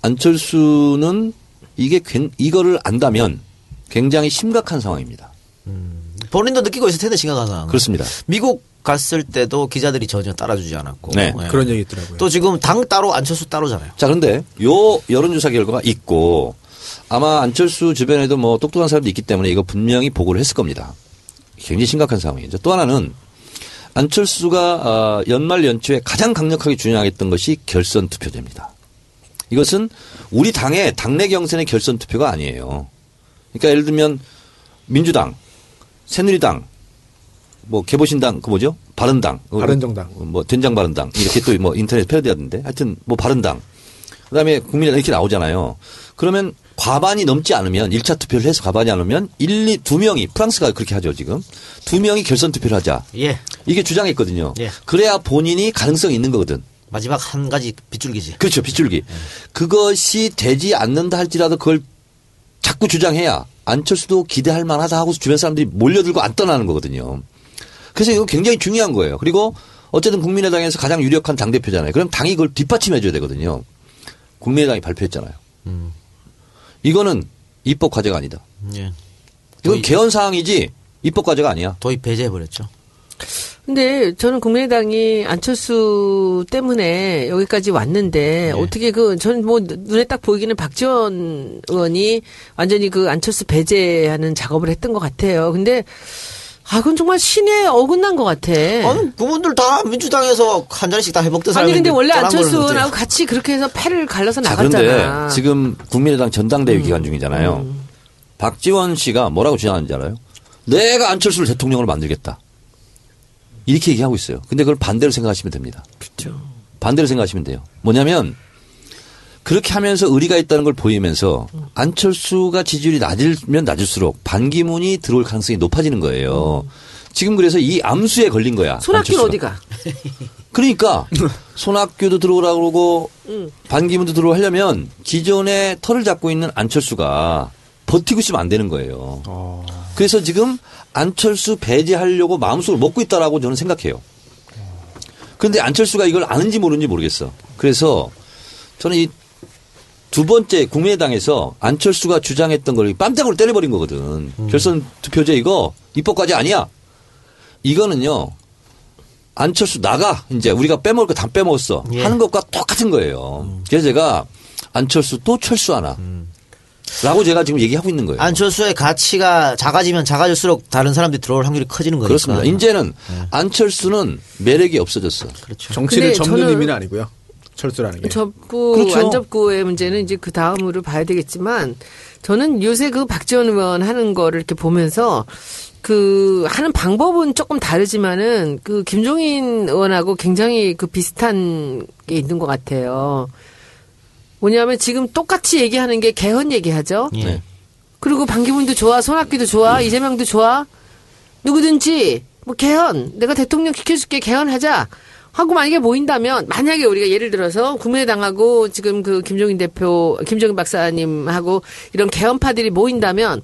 안철수는 이게 이거를 안다면 굉장히 심각한 상황입니다. 본인도 느끼고 있을 텐데 심각한 상황. 그렇습니다. 미국 갔을 때도 기자들이 전혀 따라주지 않았고. 네. 네. 그런 얘기 있더라고요. 또 지금 당 따로 안철수 따로잖아요. 자, 그런데 요 여론조사 결과가 있고 아마 안철수 주변에도 뭐 똑똑한 사람도 있기 때문에 이거 분명히 보고를 했을 겁니다. 굉장히 심각한 상황이죠. 또 하나는 안철수가 연말 연초에 가장 강력하게 주장했던 것이 결선 투표제입니다. 이것은 우리 당의 당내 경선의 결선 투표가 아니에요. 그러니까 예를 들면 민주당, 새누리당, 뭐 개보신당, 그 뭐죠? 바른당, 바른정당, 뭐 된장 바른당 이렇게 또 뭐 인터넷 패러디하던데 하여튼 뭐 바른당, 그다음에 국민의당 이렇게 나오잖아요. 그러면 과반이 넘지 않으면 1차 투표를 해서 과반이 안 오면 2명이 프랑스가 그렇게 하죠 지금. 2명이 결선 투표를 하자. 예. 이게 주장했거든요. 예. 그래야 본인이 가능성이 있는 거거든. 마지막 한 가지 빗줄기지. 그렇죠. 빗줄기. 예. 그것이 되지 않는다 할지라도 그걸 자꾸 주장해야 안철수도 기대할 만하다 하고 주변 사람들이 몰려들고 안 떠나는 거거든요. 그래서 이거 굉장히 중요한 거예요. 그리고 어쨌든 국민의당에서 가장 유력한 당대표잖아요. 그럼 당이 그걸 뒷받침해 줘야 되거든요. 국민의당이 발표했잖아요. 이거는 입법 과제가 아니다. 예. 이건 개헌 사항이지 입법 과제가 아니야. 도입 배제해버렸죠. 근데 저는 국민의당이 안철수 때문에 여기까지 왔는데 예. 어떻게 저는 뭐 눈에 딱 보이기는 박지원 의원이 완전히 그 안철수 배제하는 작업을 했던 것 같아요. 근데 그건 정말 신에 어긋난 것 같아. 아니, 그분들 다 민주당에서 한 자리씩 다 회복된 사람들. 아니, 근데 원래 안철수하고 같이 그렇게 해서 패를 갈라서 나갔잖아. 그런데 지금 국민의당 전당대회 기간 중이잖아요. 박지원 씨가 뭐라고 주장하는지 알아요? 내가 안철수를 대통령으로 만들겠다. 이렇게 얘기하고 있어요. 근데 그걸 반대로 생각하시면 됩니다. 그렇죠. 반대로 생각하시면 돼요. 뭐냐면 그렇게 하면서 의리가 있다는 걸 보이면서 안철수가 지지율이 낮으면 낮을수록 반기문이 들어올 가능성이 높아지는 거예요. 지금 그래서 이 암수에 걸린 거야. 손학규는 어디가? 그러니까 손학규도 들어오라고 그러고 반기문도 들어오려면 기존에 털을 잡고 있는 안철수가 버티고 있으면 안 되는 거예요. 그래서 지금 안철수 배제하려고 마음속으로 먹고 있다라고 저는 생각해요. 그런데 안철수가 이걸 아는지 모르는지 모르겠어. 그래서 저는 이 두 번째 국민의당에서 안철수가 주장했던 걸 뺨때기로 때려버린 거거든. 결선 투표제 이거 입법까지 아니야. 이거는요. 안철수 나가. 이제 우리가 빼먹을 거 다 빼먹었어. 예. 하는 것과 똑같은 거예요. 그래서 제가 안철수 또 철수하나. 라고 제가 지금 얘기하고 있는 거예요. 안철수의 가치가 작아지면 작아질수록 다른 사람들이 들어올 확률이 커지는 거니까. 그렇습니다. 이제는 네. 안철수는 매력이 없어졌어. 그렇죠. 정치를 접는 의미는 아니고요. 철수라는 게. 접고 그렇죠. 안 접고의 문제는 이제 그 다음으로 봐야 되겠지만 저는 요새 그 박지원 의원 하는 거를 이렇게 보면서 그 하는 방법은 조금 다르지만은 그 김종인 의원하고 굉장히 그 비슷한 게 있는 것 같아요. 뭐냐면 지금 똑같이 얘기하는 게 개헌 얘기하죠. 예. 그리고 반기문도 좋아, 손학규도 좋아, 이재명도 좋아. 누구든지 뭐 개헌, 내가 대통령 시켜줄게 개헌하자 하고 만약에 모인다면 만약에 우리가 예를 들어서 국민의당하고 지금 그 김종인 대표, 김종인 박사님하고 이런 개헌파들이 모인다면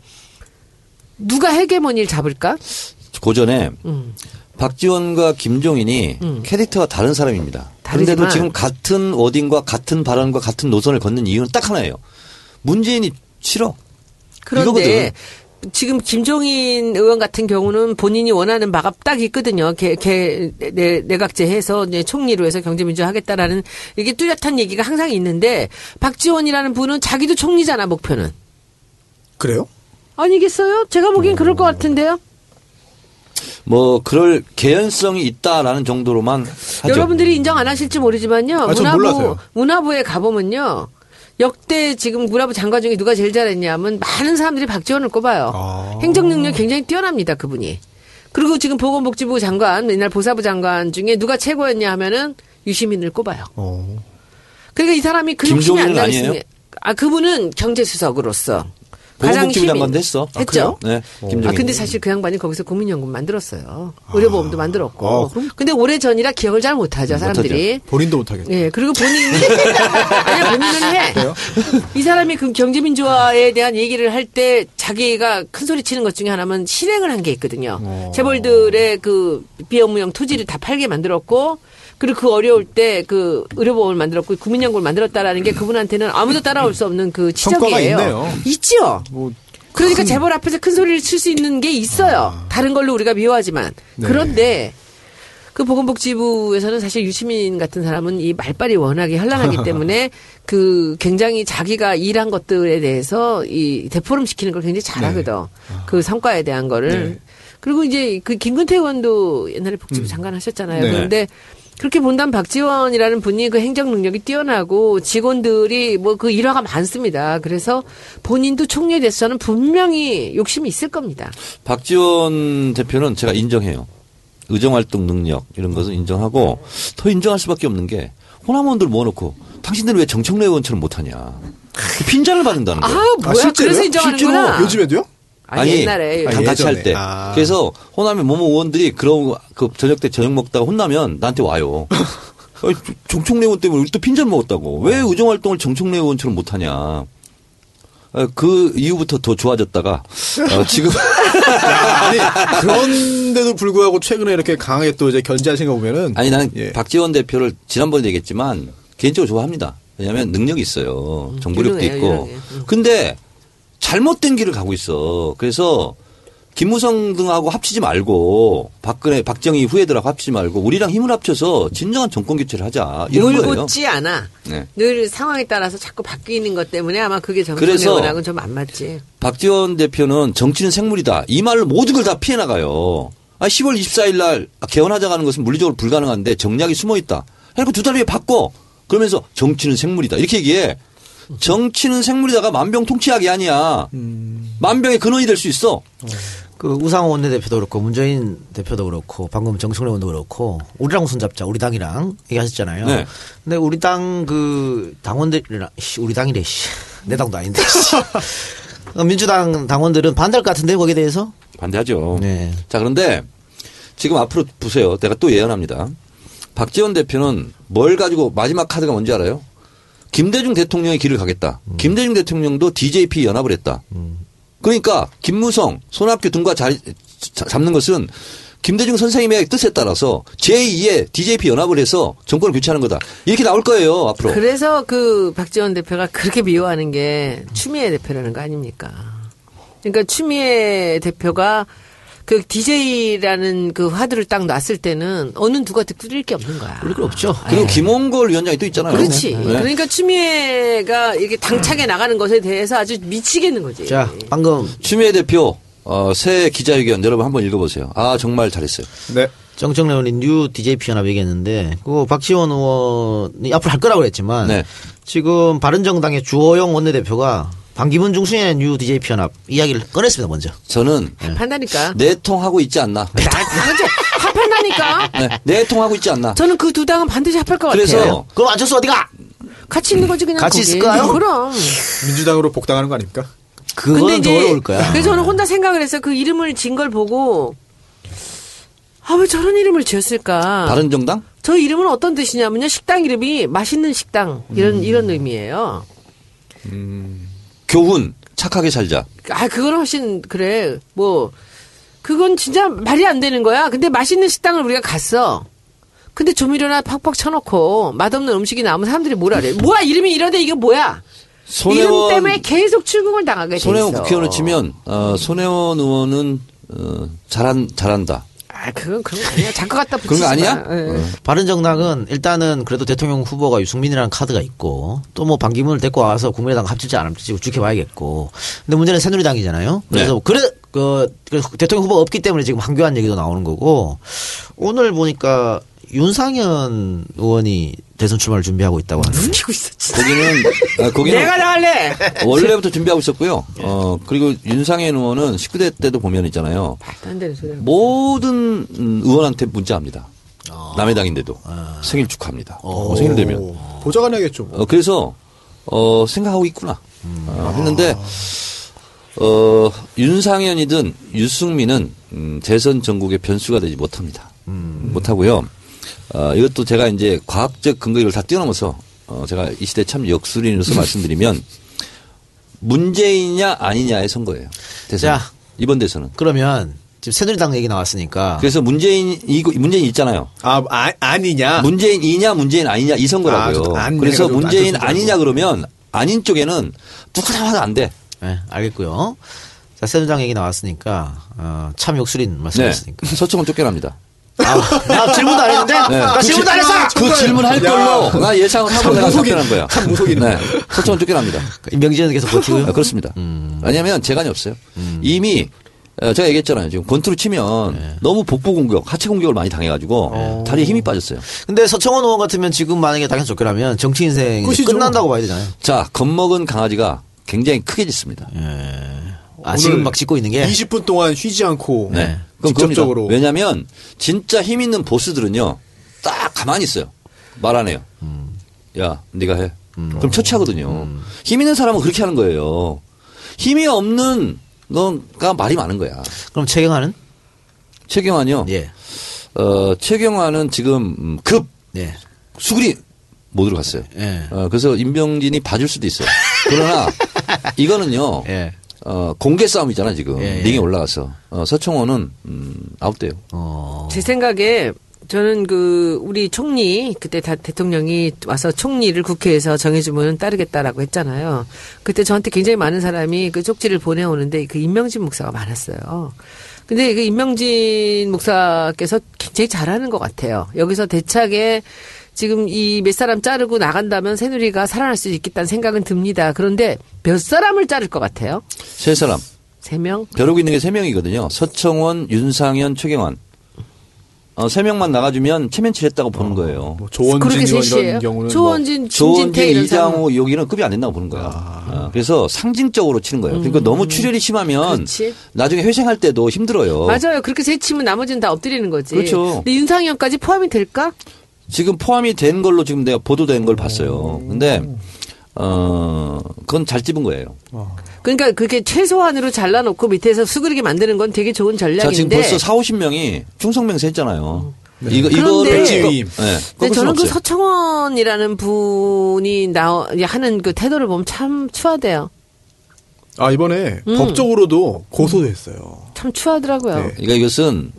누가 헤게모니를 잡을까? 그 전에 박지원과 김종인이 캐릭터가 다른 사람입니다. 그런데도 지금 같은 워딩과 같은 발언과 같은 노선을 걷는 이유는 딱 하나예요. 문재인이 싫어. 그런데 이거거든. 지금 김종인 의원 같은 경우는 본인이 원하는 바가 딱 있거든요. 내각제해서 이제 총리로 해서 경제민주화 하겠다라는 이게 뚜렷한 얘기가 항상 있는데 박지원이라는 분은 자기도 총리잖아 목표는. 그래요? 아니겠어요? 제가 보기엔 그럴 것 같은데요. 뭐 그럴 개연성이 있다라는 정도로만 하죠. 여러분들이 인정 안 하실지 모르지만요. 문화부에 가보면요. 역대 지금 문화부 장관 중에 누가 제일 잘했냐면 많은 사람들이 박지원을 꼽아요. 아. 행정능력 굉장히 뛰어납니다. 그분이. 그리고 지금 보건복지부 장관, 옛날 보사부 장관 중에 누가 최고였냐 하면은 유시민을 꼽아요. 어. 그러니까 이 사람이 그 욕심이 안 나겠습니다. 아, 그분은 경제수석으로서. 가장 힘이 했어. 했죠. 아, 네. 아 근데 사실 그 양반이 거기서 국민연금 만들었어요. 의료보험도 만들었고. 아, 근데 오래 전이라 기억을 잘 못하죠 사람들이. 못하죠. 본인도 못하겠죠. 예. 그리고 본인이 아니야 본인은 해. 그래요? 이 사람이 그 경제민주화에 대한 얘기를 할 때 자기가 큰 소리 치는 것 중에 하나면 실행을 한 게 있거든요. 재벌들의 그 비업무용 토지를 다 팔게 만들었고. 그리고 그 어려울 때 그 의료보험을 만들었고 국민연금을 만들었다라는 게 그분한테는 아무도 따라올 수 없는 그 치적이에요. 있네요. 있죠. 뭐 그러니까 큰... 재벌 앞에서 큰 소리를 칠 수 있는 게 있어요. 아... 다른 걸로 우리가 미워하지만. 네. 그런데 그 보건복지부에서는 사실 유시민 같은 사람은 이 말빨이 워낙에 현란하기 때문에 그 굉장히 자기가 일한 것들에 대해서 이 대포럼 시키는 걸 굉장히 잘하거든. 네. 그 성과에 대한 거를. 네. 그리고 이제 그 김근태 의원도 옛날에 복지부 장관 하셨잖아요. 네. 그런데 그렇게 본다면 박지원이라는 분이 그 행정 능력이 뛰어나고 직원들이 뭐 그 일화가 많습니다. 그래서 본인도 총리에 대해서는 분명히 욕심이 있을 겁니다. 박지원 대표는 제가 인정해요. 의정활동 능력 이런 것은 인정하고 더 인정할 수밖에 없는 게 호남원들 모아놓고 당신들은 왜 정청래 의원처럼 못하냐. 핀잔을 받는다는 거예요. 아, 뭐야. 실제로요? 그래서 인정하는구나. 실제로 요즘에도? 아니 옛날에 같이 할 때. 아. 그래서 호남의 모모 의원들이 그런 그 저녁 때 저녁 먹다가 혼나면 나한테 와요. 정청래 의원 때문에 우리 또 핀잔 먹었다고. 왜 의정 활동을 정청래 의원처럼 못하냐. 그 이후부터 더 좋아졌다가 지금 아니 그런데도 불구하고 최근에 이렇게 강하게 또 이제 견제하신 거 보면은 아니 나는 예. 박지원 대표를 지난번에 얘기했지만 개인적으로 좋아합니다. 왜냐하면 능력이 있어요. 정보력도 유능해요, 있고. 유능해요. 근데 잘못된 길을 가고 있어. 그래서 김무성 등하고 합치지 말고 박근혜, 박정희 후예들하고 합치지 말고 우리랑 힘을 합쳐서 진정한 정권 교체를 하자. 이런 거예요. 곧지 않아. 네. 늘 상황에 따라서 자꾸 바뀌는 것 때문에 아마 그게 정치인의 원하고는 좀 안 맞지. 박지원 대표는 정치는 생물이다. 이 말로 모든 걸 다 피해 나가요. 10월 24일 날 개헌하자고 하는 것은 물리적으로 불가능한데 정략이 숨어 있다. 그리고 두 달 후에 바꿔. 그러면서 정치는 생물이다. 이렇게 얘기해. 정치는 생물이다가 만병통치약이 아니야. 만병의 근원이 될 수 있어. 그 우상호 원내대표도 그렇고 문재인 대표도 그렇고 방금 정청래 의원도 그렇고 우리랑 손잡자 우리 당이랑 얘기하셨잖아요. 네. 근데 우리 당 그 당원들이랑 우리 당이래. 내 당도 아닌데. 민주당 당원들은 반대할 것 같은데 거기에 대해서? 반대하죠. 네. 자 그런데 지금 앞으로 보세요. 내가 또 예언합니다. 박지원 대표는 뭘 가지고 마지막 카드가 뭔지 알아요? 김대중 대통령의 길을 가겠다. 김대중 대통령도 DJP 연합을 했다. 그러니까 김무성, 손학규 등과 잡는 것은 김대중 선생님의 뜻에 따라서 제2의 DJP 연합을 해서 정권을 교체하는 거다. 이렇게 나올 거예요, 앞으로. 그래서 그 박지원 대표가 그렇게 미워하는 게 추미애 대표라는 거 아닙니까? 그러니까 추미애 대표가 그 DJ라는 그 화두를 딱 놨을 때는 어느 누가 듣고 릴게 없는 거야. 그럴 건 없죠. 그리고 김홍걸 위원장이 또 있잖아요. 그렇지. 네. 그러니까 추미애가 이렇게 당차게 나가는 것에 대해서 아주 미치겠는 거지. 자, 방금 추미애 대표 새 기자회견 여러분 한번 읽어보세요. 아 정말 잘했어요. 네. 정청래 의원이 뉴 DJP 연합 얘기했는데 그 박지원 의원이 앞으로 할 거라고 그랬지만 네. 지금 바른정당의 주호영 원내대표가 반기문 중심의 뉴 DJP 연합 이야기를 꺼냈습니다. 먼저 저는 한판다니까 네. 내통하고 있지 않나. 합한다니까. 네. 내통하고 있지 않나. 저는 그 두 당은 반드시 합할 것 그래서 같아요. 그래서 그럼 안철수 어디가? 같이 있는 거지 그냥. 같이 거기. 있을까요? 그럼 민주당으로 복당하는 거 아닙니까? 그건 더 어려울 거야. 그래서 저는 혼자 생각을 해서 그 이름을 진 걸 보고 아, 왜 저런 이름을 지었을까? 다른 정당? 저 이름은 어떤 뜻이냐면요. 식당 이름이 맛있는 식당 이런 의미예요. 교훈, 착하게 살자. 아, 그건 훨씬 그래. 뭐 그건 진짜 말이 안 되는 거야. 근데 맛있는 식당을 우리가 갔어. 근데 조미료나 팍팍 쳐놓고 맛없는 음식이 나오면 사람들이 뭐라 그래? 뭐야 이름이 이런데 이게 뭐야? 손혜원, 이름 때문에 계속 출국을 당하게 됐어. 손혜원 국회의원을 치면 손혜원 의원은 잘한다. 아 그건 그런 거 아니야. 잠깐 갖다 붙이지 그런 거 아니야? 네. 바른정당은 일단은 그래도 대통령 후보가 유승민이라는 카드가 있고 또 뭐 반기문을 데리고 와서 국민의당 합칠지 안 합칠지 지켜봐야겠고. 근데 문제는 새누리당이잖아요. 그래서 네. 그 대통령 후보가 없기 때문에 지금 황교안 얘기도 나오는 거고 오늘 보니까 윤상현 의원이 대선 출마를 준비하고 있다고 하는데. 거기는 내가 나갈래. 원래부터 준비하고 있었고요. 그리고 윤상현 의원은 19대 때도 보면 있잖아요. 모든 의원한테 문자합니다. 남의 당인데도 생일 축하합니다. 생일 되면 보좌관이겠죠. 그래서 생각하고 있구나. 했는데 윤상현이든 유승민은 대선 전국의 변수가 되지 못합니다. 못하고요. 이것도 제가 이제 과학적 근거 이걸 다 뛰어넘어서 제가 이 시대 참 역술인으로서 말씀드리면 문재인이냐 아니냐의 선거예요. 대선. 자, 이번 대선은. 그러면 지금 새누리당 얘기 나왔으니까. 그래서 문재인 있잖아요. 아니냐. 문재인이냐 문재인 아니냐 이 선거라고요. 그래서 문재인 아니냐 그러면 아닌 쪽에는 누구나 하나 안 돼. 네, 알겠고요. 자, 새누리당 얘기 나왔으니까 참 역술인 말씀하셨으니까. 네, 서청원 쫓겨납니다. 나 질문도 안 했는데? 네. 나 질문도 안 했어! 그 질문 할 걸로 나 예상을 하고 내가 답변한 거야. 참 무속이네. 서청원 쫓겨납니다. 인명진은 계속 버티고요? 그렇습니다. 왜냐면 재간이 없어요. 이미 제가 얘기했잖아요. 지금 권투를 치면 네. 너무 복부 공격, 하체 공격을 많이 당해가지고 네. 다리에 힘이 빠졌어요. 근데 서청원 의원 같으면 지금 만약에 당연히 쫓겨나면 정치 인생이 끝난다고 봐야 되잖아요. 자, 겁먹은 강아지가 굉장히 크게 짖습니다. 아, 지금 막 짖고 있는 게? 20분 동안 쉬지 않고. 네. 직접적으로. 왜냐면 진짜 힘 있는 보스들은요. 딱 가만히 있어요. 말 안 해요. 야, 네가 해. 그럼 처치하거든요. 힘 있는 사람은 그렇게 하는 거예요. 힘이 없는 너가 말이 많은 거야. 그럼 최경환은? 최경환이요? 예. 최경환은 지금 급 예. 수그리 못 들어갔어요. 예. 그래서 임병진이 봐줄 수도 있어요. 그러나 이거는요. 예. 공개 싸움이잖아 지금 예, 예. 링에 올라가서 서청원은 아웃돼요. 제 생각에 저는 그 우리 총리 그때 다 대통령이 와서 총리를 국회에서 정해주면 따르겠다라고 했잖아요. 그때 저한테 굉장히 많은 사람이 그 쪽지를 보내오는데 그 인명진 목사가 많았어요. 근데 그 인명진 목사께서 굉장히 잘하는 것 같아요. 여기서 대차게 지금 이 몇 사람 자르고 나간다면 새누리가 살아날 수 있겠다는 생각은 듭니다. 그런데 몇 사람을 자를 것 같아요? 세 사람. 세 명? 벼르고 있는 게 세 명이거든요. 서청원, 윤상현, 최경환. 세 명만 나가주면 체면치 했다고 보는 거예요. 뭐 조원진 이런 경우는. 조원진, 진진태 이런 이장호 여기는 급이 안 된다고 보는 거야. 그래서 상징적으로 치는 거예요. 그러니까 너무 출혈이 심하면 그렇지. 나중에 회생할 때도 힘들어요. 맞아요. 그렇게 세치면 나머지는 다 엎드리는 거지. 그렇죠. 근데 윤상현까지 포함이 될까? 지금 포함이 된 걸로 지금 내가 보도된 걸 봤어요. 근데, 그건 잘 집은 거예요. 그러니까 그게 최소한으로 잘라놓고 밑에서 수그리게 만드는 건 되게 좋은 전략인데. 자, 지금 벌써 40, 50명이 충성맹세 했잖아요. 네. 이거를. 네. 저는 그 서청원이라는 분이 하는 그 태도를 보면 참 추하대요. 아, 이번에 법적으로도 고소됐어요. 참 추하더라고요. 네. 그러니까 이것은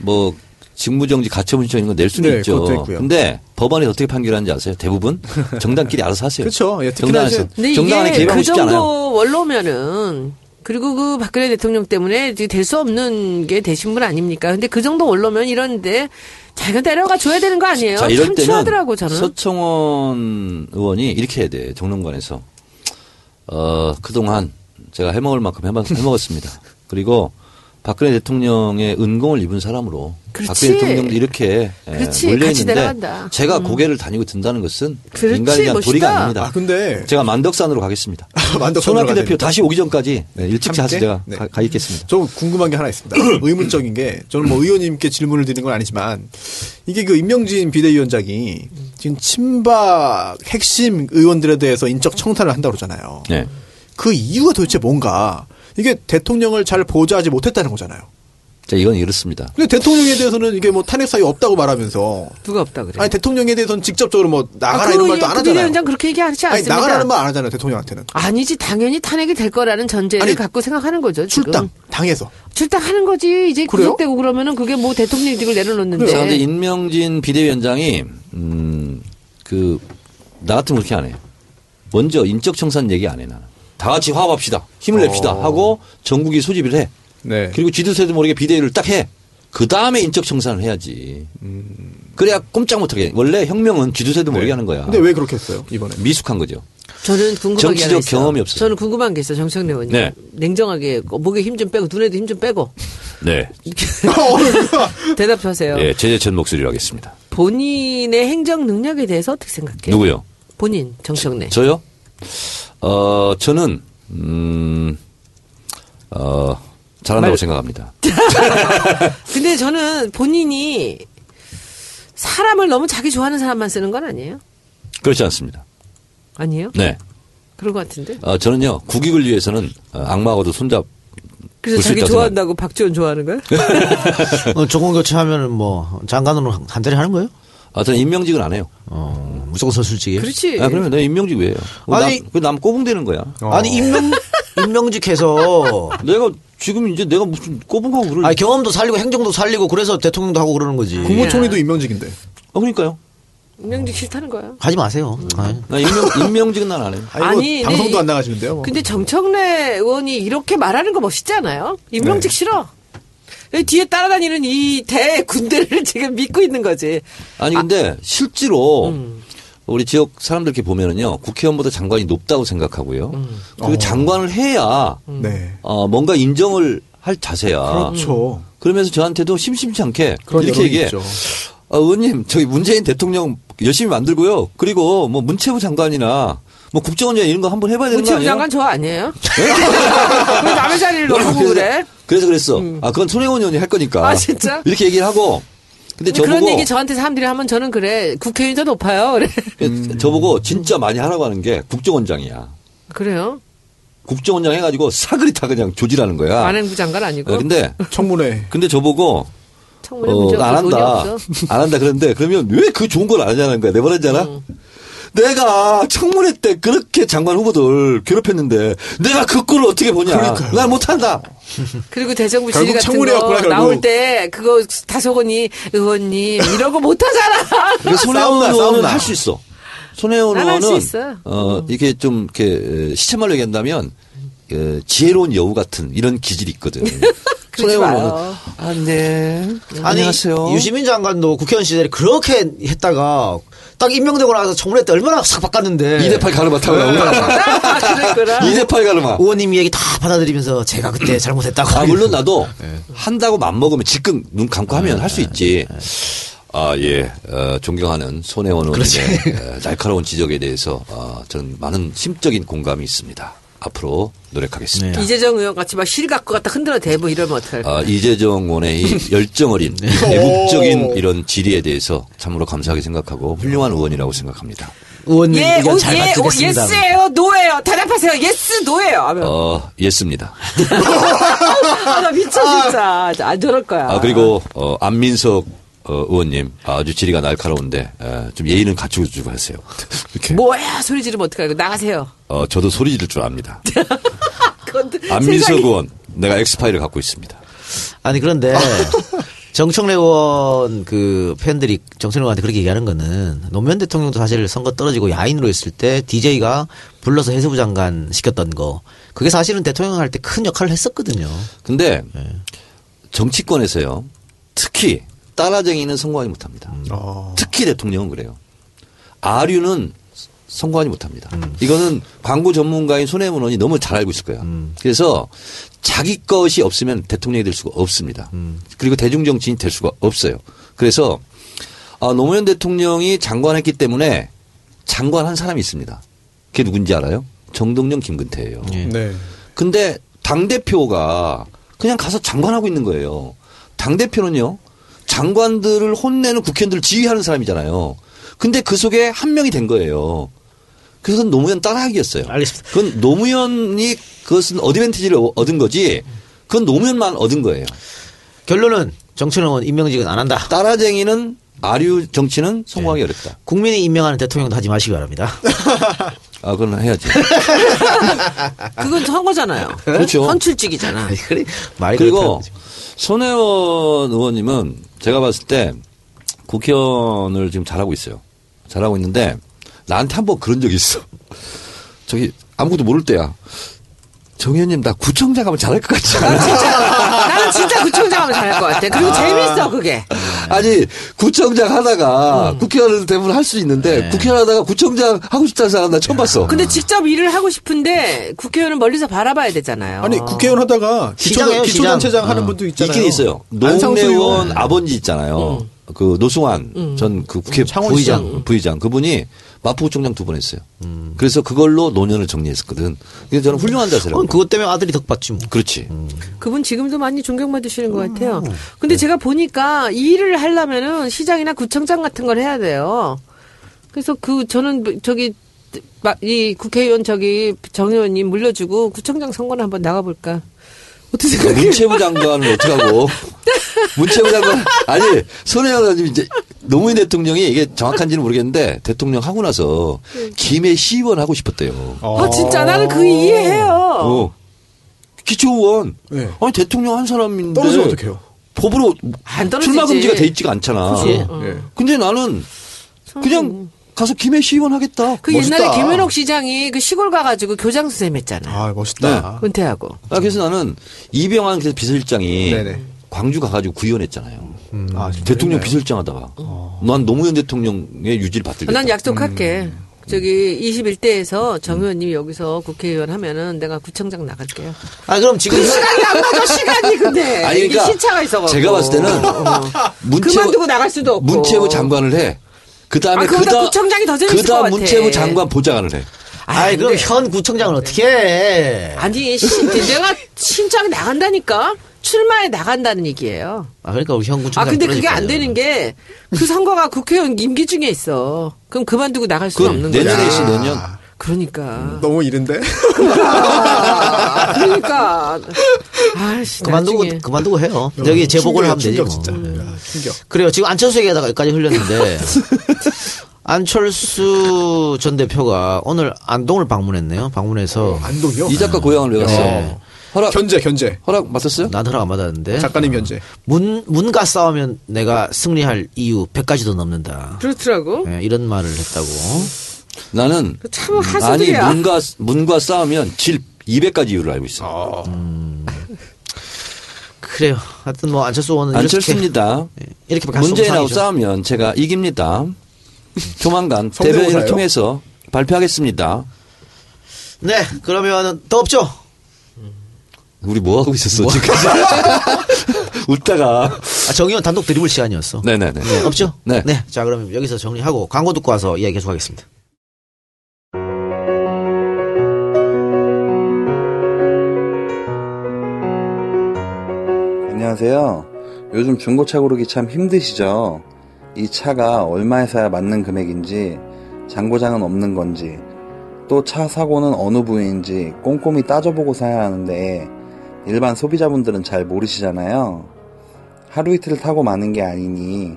뭐 직무정지 가처분 신청 이런 거 낼 수는 네, 있죠. 그런데 법원이 어떻게 판결하는지 아세요? 대부분 정당끼리 알아서 하세요. 그렇죠. 예, 정당에서. 근데 이게 그 정도 원로면은 그리고 그 박근혜 대통령 때문에 될 수 없는 게 되신 분 아닙니까? 근데 그 정도 원로면 이런데 자기가 데려가 줘야 되는 거 아니에요? 자, 이럴 때는 저는. 서청원 의원이 이렇게 해야 돼. 정론관에서 그동안 제가 해먹을 만큼 해먹었습니다. 그리고 박근혜 대통령의 은공을 입은 사람으로 그렇지. 박근혜 대통령도 이렇게 몰려 있는데 제가 고개를 다니고 든다는 것은 그렇지, 인간에 대한 멋있다. 도리가 아닙니다. 아, 근데 제가 만덕산으로 가겠습니다. 손학규 대표 다시 오기 전까지 네, 일찍 자서 제가 네. 가 있겠습니다. 저 궁금한 게 하나 있습니다. 의문적인 게 저는 뭐 의원님께 질문을 드리는 건 아니지만 이게 그 인명진 비대위원장이 지금 친박 핵심 의원들에 대해서 인적 청산을 한다고 그러잖아요. 네. 그 이유가 도대체 뭔가? 이게 대통령을 잘 보좌하지 못했다는 거잖아요. 자, 이건 이렇습니다. 근데 대통령에 대해서는 이게 뭐 탄핵 사유 없다고 말하면서 누가 없다 그래? 아니 대통령에 대해서는 직접적으로 뭐 나가라 이런 말도 안 하잖아요. 위원장 그렇게 얘기하지 않습니다. 아니 나가라는 말 안 하잖아요. 대통령한테는. 아니지 당연히 탄핵이 될 거라는 전제를 아니, 갖고 생각하는 거죠. 지금. 출당 당에서. 출당하는 거지 이제 구속되고 그러면은 그게 뭐 대통령직을 내려놓는데. 그런데 인명진 비대위원장이 그 나 같으면 그렇게 안 해요. 먼저 인적 청산 얘기 안 해 나는. 다 같이 화합합시다. 힘을 냅시다. 하고 전국이 소집을 해. 네. 그리고 지도세도 모르게 비대위를 딱 해. 그 다음에 인적 청산을 해야지. 그래야 꼼짝 못하게. 원래 혁명은 지도세도 모르게 네. 하는 거야. 근데 왜 그렇게 했어요? 이번에. 미숙한 거죠. 저는 궁금한 게 정치적 경험이 없어요. 저는 궁금한 게 있어요. 정청래 의원님. 네. 냉정하게 목에 힘 좀 빼고 눈에도 힘 좀 빼고. 네. 대답하세요. 네. 제 목소리로 하겠습니다. 본인의 행정 능력에 대해서 어떻게 생각해요? 누구요? 본인 정청래. 저요? 저는 잘한다고 생각합니다. 근데 저는 본인이 사람을 너무 자기 좋아하는 사람만 쓰는 건 아니에요? 그렇지 않습니다. 아니에요? 네. 그런 것 같은데. 저는요 국익을 위해서는 악마하고도 손잡. 그래서 자기 좋아한다고 생각. 박지원 좋아하는 거야? 조금 교체하면은 뭐 장관으로 한 자리 하는 거예요? 아, 저는 임명직은 안 해요. 무조건 선출직이에요. 그렇지. 아, 그러면 내가 임명직 왜 해요? 아니, 남 꼬붕대는 거야. 아니, 임명직해서. 내가 지금 이제 내가 무슨 꼬붕하고 그러는. 아니, 경험도 살리고 행정도 살리고 그래서 대통령도 하고 그러는 거지. 국무총리도 임명직인데. 아, 그러니까요. 임명직 싫다는 거야. 하지 마세요. 나 임명직은 난 안 해요. 아니, 방송도 안 나가시는데요. 뭐. 근데 정청래 의원이 이렇게 말하는 거 멋있지 않아요? 임명직 네. 싫어. 뒤에 따라다니는 이 대군대를 지금 믿고 있는 거지. 아니 근데 실제로 우리 지역 사람들 이렇게 보면은요 국회의원보다 장관이 높다고 생각하고요. 그리고 장관을 해야 뭔가 인정을 할 자세야. 그렇죠. 그러면서 저한테도 심심치 않게 이렇게 얘기해. 의원님 저기 문재인 대통령 열심히 만들고요. 그리고 뭐 문체부 장관이나. 뭐 국정원장 이런 거 한번 해봐야 되는 거 아니에요? 장관 저 아니에요? 왜 남의 자리를 놓고 그래? 그래서 그랬어. 아 그건 손혜원 의원이 할 거니까. 아 진짜? 이렇게 얘기를 하고. 근데 그런 얘기 저한테 사람들이 하면 저는 그래 국회의원이 더 높아요. 그래. 저보고 진짜 많이 하라고 하는 게 국정원장이야. 그래요? 국정원장 해가지고 사그리 다 그냥 조지라는 거야. 안행부 장관 아니고. 네, 근데 청문회. 근데 저보고. 청문회 문제가 안 한다. 안 한다 그런데 그러면 왜 그 좋은 걸 안 하냐는 거야. 내버려 했잖아. 내가 청문회 때 그렇게 장관 후보들 괴롭혔는데 내가 그 꼴을 어떻게 보냐. 난 못한다. 그리고 대정부 질의 같은 거 나올 때 그거 다소건이 의원님 이러고 못하잖아. 손혜원 의원은 할 수 있어. 손혜원 의원은 이게 좀 이렇게 시체말로 얘기한다면 지혜로운 여우 같은 이런 기질이 있거든. 손혜원 아네 안녕하세요. 유시민 장관도 국회의원 시절에 그렇게 했다가 딱 임명되고 나서 청문회 때 얼마나 싹 바꿨는데 2대8 가르마 타고 나오잖아. 2대8 가르마 의원님 얘기 다 받아들이면서 제가 그때 잘못했다고. 아 물론 나도 한다고 맘먹으면 지금 눈 감고 하면 할 수 있지. 아 예, 존경하는 손혜원 의원의 날카로운 지적에 대해서 저는 많은 심적인 공감이 있습니다. 앞으로 노력하겠습니다. 네. 이재정 의원 같이 막 실 갖고 갖다 흔들어 대고 이러면 어떡할까요? 아, 이재정 의원의 열정 어린 애국적인 이런 질의에 대해서 참으로 감사하게 생각하고 훌륭한 의원이라고 생각합니다. 의원님 의견 잘 받겠습니다. 예스예요, 노예요. 대답하세요. 예스, 노예요. 예스입니다. 아, 나 미쳐 진짜. 안 저럴 거야. 아, 그리고 안민석 의원님 아주 질의가 날카로운데 좀 예의는 갖추고 주고 하세요. 뭐야 소리 지르면 어떡하고 나가세요. 저도 소리 지를 줄 압니다. 안민석 의원 내가 엑스파일을 갖고 있습니다. 아니 그런데 정청래 의원 그 팬들이 정청래 의원한테 그렇게 얘기하는 거는 노무현 대통령도 사실 선거 떨어지고 야인으로 있을 때 DJ가 불러서 해수부 장관 시켰던 거 그게 사실은 대통령 할 때 큰 역할을 했었거든요. 근데 네. 정치권에서요. 특히 따라쟁이는 성공하지 못합니다. 특히 대통령은 그래요. 아류는 성공하지 못합니다. 이거는 광고 전문가인 손혜원 의원이 너무 잘 알고 있을 거예요. 그래서 자기 것이 없으면 대통령이 될 수가 없습니다. 그리고 대중정치인이 될 수가 없어요. 그래서 노무현 대통령이 장관했기 때문에 장관한 사람이 있습니다. 그게 누군지 알아요? 정동영, 김근태예요. 네. 근데 당대표가 그냥 가서 장관하고 있는 거예요. 당대표는요. 장관들을 혼내는 국회의원들을 지휘하는 사람이잖아요. 근데 그 속에 한 명이 된 거예요. 그래서 노무현 따라하기였어요. 알겠습니다. 그건 노무현이 그것은 어드밴티지를 얻은 거지 그건 노무현만 얻은 거예요. 결론은 정청래 의원 임명직은 안 한다. 따라쟁이는 아류 정치는 성공하기 네. 어렵다. 국민이 임명하는 대통령도 하지 마시기 바랍니다. 아, 그건 해야지. 그건 선거잖아요. 그렇죠. 선출직이잖아. 그리고 손혜원 의원님은 제가 봤을 때 국회의원을 지금 잘하고 있어요. 잘하고 있는데 나한테 한번 그런 적이 있어. 저기 아무것도 모를 때야. 정 의원님 나 구청장 하면 잘할 것 같지 않아? 나는 진짜 구청장 하면 잘할 것 같아. 그리고 재밌어 그게. 아니 구청장 하다가 국회의원 대부분 할 수 있는데 네. 국회의원 하다가 구청장 하고 싶다는 사람 나 처음 봤어. 근데 직접 일을 하고 싶은데 국회의원은 멀리서 바라봐야 되잖아요. 아니 국회의원 하다가 기초단체장 하는 분도 있잖아요. 있긴 있어요. 노웅래 의원 아버지 있잖아요. 그 노승환 전 그 국회 부의장 그분이 마포구청장 2번 했어요. 그래서 그걸로 노년을 정리했었거든. 그래서 저는 훌륭한 자세라고. 그것 때문에 아들이 덕받지 뭐. 그렇지. 그분 지금도 많이 존경받으시는 것 같아요. 근데 네. 제가 보니까 일을 하려면은 시장이나 구청장 같은 걸 해야 돼요. 그래서 그 저는 저기 이 국회의원 저기 정 의원님 물려주고 구청장 선거를 한번 나가볼까. 문체부 장관은 어떡하고. 문체부 장관, 아니, 손혜원 이제 노무현 대통령이 이게 정확한지는 모르겠는데 대통령 하고 나서 김해 시의원 하고 싶었대요. 아, 진짜 나는 그 이해해요. 기초의원. 네. 아니, 대통령 한 사람인데. 떨어지면 어떡해요? 법으로 출마 금지가 돼 있지가 않잖아. 네. 근데 나는 그냥 가서 김해 시의원 하겠다. 그 멋있다. 옛날에 김현옥 시장이 그 시골 가가지고 교장 선생님 했잖아. 아, 멋있다. 은퇴하고. 아, 그래서 나는 이병환 그래서 비서실장이 네네. 광주 가가지고 구의원했잖아요. 아, 대통령 비서실장 하다가. 난 노무현 대통령의 유지를 받들겠다. 난 약속할게. 저기 21대에서 정 의원님이 여기서 국회의원 하면은 내가 구청장 나갈게요. 아 그럼 지금 그 시간이 안 맞아 시간이 근데 아니, 그러니까 이게 시차가 있어가지고 제가 봤을 때는 그만두고 나갈 수도 없고 문체부 장관을 해. 그다음에 그다음 구청장이 더 재밌을 것 같아. 그다음 문체부 장관 보좌관을 해. 아이 그럼 현 구청장은 어떻게 해? 아니 내가 신청이 나간다니까. 출마에 나간다는 얘기예요. 아 그러니까 우리 현 구청장. 아 근데 그게 안 되는 게 그 선거가 국회의원 임기 중에 있어. 그럼 그만두고 나갈 수 없는 거야. 내년에 있어 내년. 그러니까. 너무 이른데. 그러니까. 아씨. 그만두고 해요. 여기 재보고를 하면 되지. 진짜. 그래요. 지금 안철수 얘기하다가 여기까지 흘렸는데 안철수 전 대표가 오늘 안동을 방문했네요. 방문해서 안동요? 이 작가 고향을 왜 갔어요? 허락. 견제. 허락 맞았어요? 난 허락 안 받았는데. 작가님 견제. 문과 싸우면 내가 승리할 이유 100가지도 넘는다. 그렇더라고. 네, 이런 말을 했다고. 나는. 참 하수들이야. 아니, 문과 싸우면 질 200가지 이유를 알고 있어. 그래요. 하여튼 뭐 안철수 의원은. 안철수입니다. 이렇게 문재인하고 싸우면 제가 이깁니다. 조만간 대변인을 통해서 발표하겠습니다. 네. 그러면 더 없죠? 우리 뭐 하고 있었어 지금? 웃다가 정 의원 단독 드리블 시간이었어. 네네네. 네, 없죠? 네. 네. 자 그럼 여기서 정리하고 광고 듣고 와서 이야기 계속하겠습니다. 안녕하세요. 요즘 중고차 고르기 참 힘드시죠? 이 차가 얼마에 사야 맞는 금액인지 장고장은 없는 건지 또 차 사고는 어느 부위인지 꼼꼼히 따져보고 사야 하는데 일반 소비자분들은 잘 모르시잖아요. 하루 이틀 타고 마는 게 아니니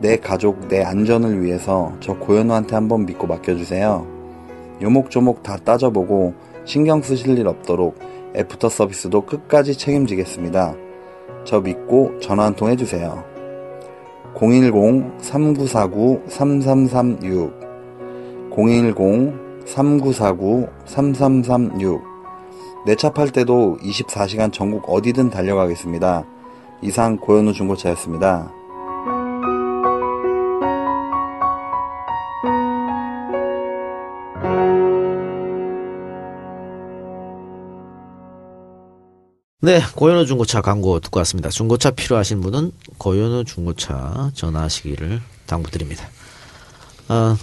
내 가족, 내 안전을 위해서 저 고현우한테 한번 믿고 맡겨주세요. 요목조목 다 따져보고 신경 쓰실 일 없도록 애프터 서비스도 끝까지 책임지겠습니다. 저 믿고 전화 한 통 해주세요. 010-3949-3336 010-3949-3336 내 차 팔 때도 24시간 전국 어디든 달려가겠습니다. 이상 고현우 중고차였습니다. 네, 고현우 중고차 광고 듣고 왔습니다. 중고차 필요하신 분은 고현우 중고차 전화하시기를 당부드립니다.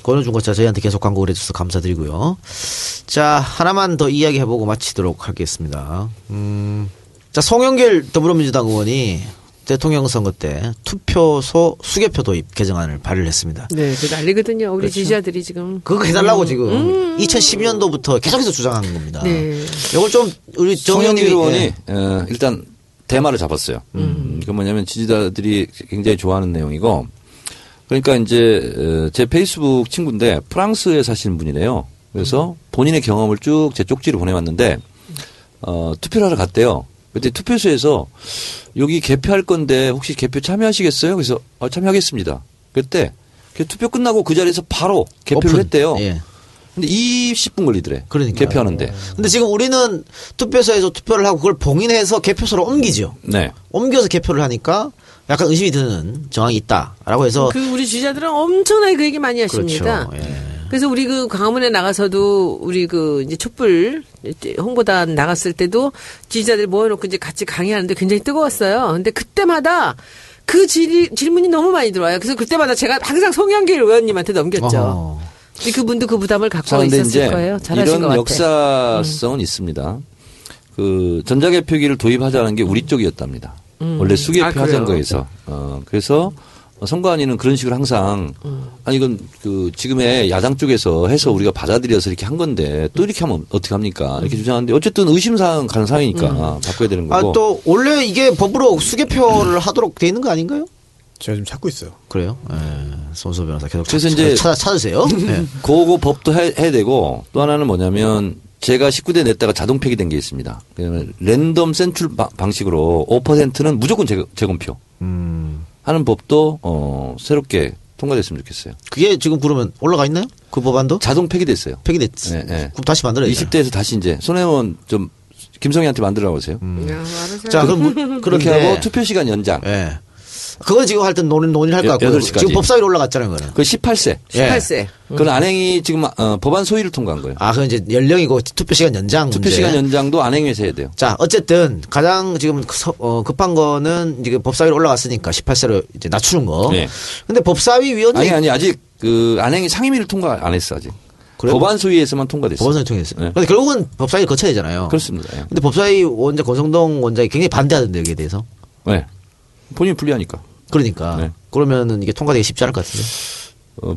고현우 중고차 저희한테 계속 광고를 해줘서 감사드리고요. 자, 하나만 더 이야기해보고 마치도록 하겠습니다. 자, 송영길 더불어민주당 의원이 대통령 선거 때 투표소 수개표 도입 개정안을 발의를 했습니다. 네, 그 난리거든요. 우리 그렇죠? 지지자들이 지금 그거 해달라고 지금 2012년도부터 계속해서 주장한 겁니다. 네, 이걸 좀 우리 송영길 의원이 일단 대마를 잡았어요. 그 뭐냐면 지지자들이 굉장히 좋아하는 내용이고, 그러니까 이제 제 페이스북 친구인데 프랑스에 사시는 분이래요. 그래서 본인의 경험을 쭉 제 쪽지를 보내왔는데 투표를 하러 갔대요. 그때 투표소에서 여기 개표할 건데 혹시 개표 참여하시겠어요? 그래서 참여하겠습니다. 그때 투표 끝나고 그 자리에서 바로 개표를 오픈. 했대요. 예. 근데 20분 걸리더래. 그러니까 개표하는데. 근데 지금 우리는 투표소에서 투표를 하고 그걸 봉인해서 개표소로 옮기죠. 네. 옮겨서 개표를 하니까 약간 의심이 드는 정황이 있다라고 해서 그 우리 지지자들은 엄청나게 그 얘기 많이 하십니다. 그렇죠. 예. 그래서 우리 그 광화문에 나가서도 우리 그 이제 촛불 홍보단 나갔을 때도 지지자들 모여놓고 이제 같이 강의하는데 굉장히 뜨거웠어요. 근데 그때마다 그 질문이 너무 많이 들어와요. 그래서 그때마다 제가 항상 송영길 의원님한테 넘겼죠. 근데 그분도 그 부담을 갖고 있었을 거예요. 잘하신 것 같아요. 이런 역사성은 있습니다. 그 전자개표기를 도입하자는 게 우리 쪽이었답니다. 원래 수개표 하자는 거에서. 그래서 선관위는 그런 식으로 항상 아니 이건 그 지금의 야당 쪽에서 해서 우리가 받아들여서 이렇게 한 건데 또 이렇게 하면 어떻게 합니까? 이렇게 주장하는데 어쨌든 의심사항 가는 사항이니까 바꿔야 되는 거고. 아, 또 원래 이게 법으로 수개표를 하도록 돼 있는 거 아닌가요? 제가 지금 찾고 있어요. 그래요? 네. 손소 변호사 계속 그래서 이제 찾으세요. 네. 그거 법도 해야 되고 또 하나는 뭐냐면 제가 19대 냈다가 자동 폐기된 게 있습니다. 그러면 랜덤 센출 방식으로 5%는 무조건 재검표. 하는 법도 새롭게 통과됐으면 좋겠어요. 그게 지금 그러면 올라가 있나요? 그 법안도? 자동 폐기됐어요. 폐기됐지. 네, 네. 그럼 다시 만들어야 돼요. 20대에서 다시 이제 손혜원 좀 김성희한테 만들라고 하세요. 자, 그럼 그렇게 하고 투표 시간 연장. 네. 그건 지금 할 땐 논의를 할 것 같고. 지금 법사위로 올라갔잖아요. 그 18세. 18세. 예. 그건 안행이 지금 법안 소위를 통과한 거예요. 아, 그건 이제 연령이고 투표 시간 연장. 투표 시간 연장도 안행위에서 해야 돼요. 자, 어쨌든 가장 지금 급한 거는 이제 법사위로 올라갔으니까 18세로 이제 낮추는 거. 네. 근데 법사위 위원장이 아니 아직 그 안행이 상임위를 통과 안 했어 아직. 법안 소위에서만 통과됐어요. 법안 소위 통과됐어요. 네. 그런데 결국은 법사위를 거쳐야 되잖아요. 그렇습니다. 예. 근데 법사위 원장 권성동 원장이 굉장히 반대하던데 여기에 대해서. 네. 본인이 불리하니까. 그러니까. 네. 그러면은 이게 통과되기 쉽지 않을 것 같은데.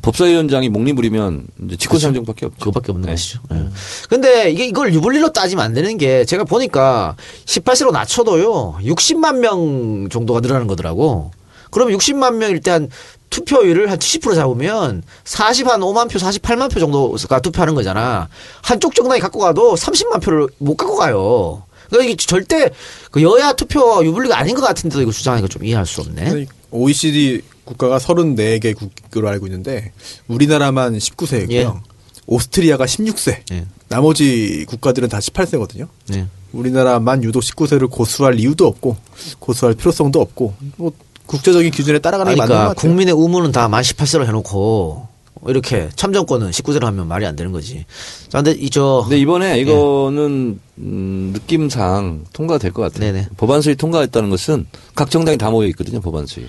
법사위원장이 목리부리면 이제 직권상정밖에 없죠. 그거밖에 없는 것이죠. 네. 근데 이게 이걸 유불리로 따지면 안 되는 게 제가 보니까 18세로 낮춰도요 60만 명 정도가 늘어나는 거더라고. 그럼 60만 명일 때 한 투표율을 한 70% 잡으면 40한 5만 표, 48만 표 정도가 투표하는 거잖아. 한쪽 정당이 갖고 가도 30만 표를 못 갖고 가요. 그러니까 이게 절대 그 여야 투표 유불리가 아닌 것 같은데도 이거 주장하니까 좀 이해할 수 없네. OECD 국가가 34개 국으로 알고 있는데 우리나라만 19세이고요. 예. 오스트리아가 16세. 예. 나머지 국가들은 다 18세거든요. 예. 우리나라만 유독 19세를 고수할 이유도 없고 고수할 필요성도 없고 뭐 국제적인 기준에 따라가는 게 맞는 것 같아요. 국민의 의무는 다 만 18세로 해놓고 이렇게 참정권은 19세로 하면 말이 안 되는 거지. 자, 근데 근데 이번에 이거는 느낌상 통과될 것 같아요. 네네. 법안수위 통과했다는 것은 각 정당이 다 모여 있거든요. 법안수위.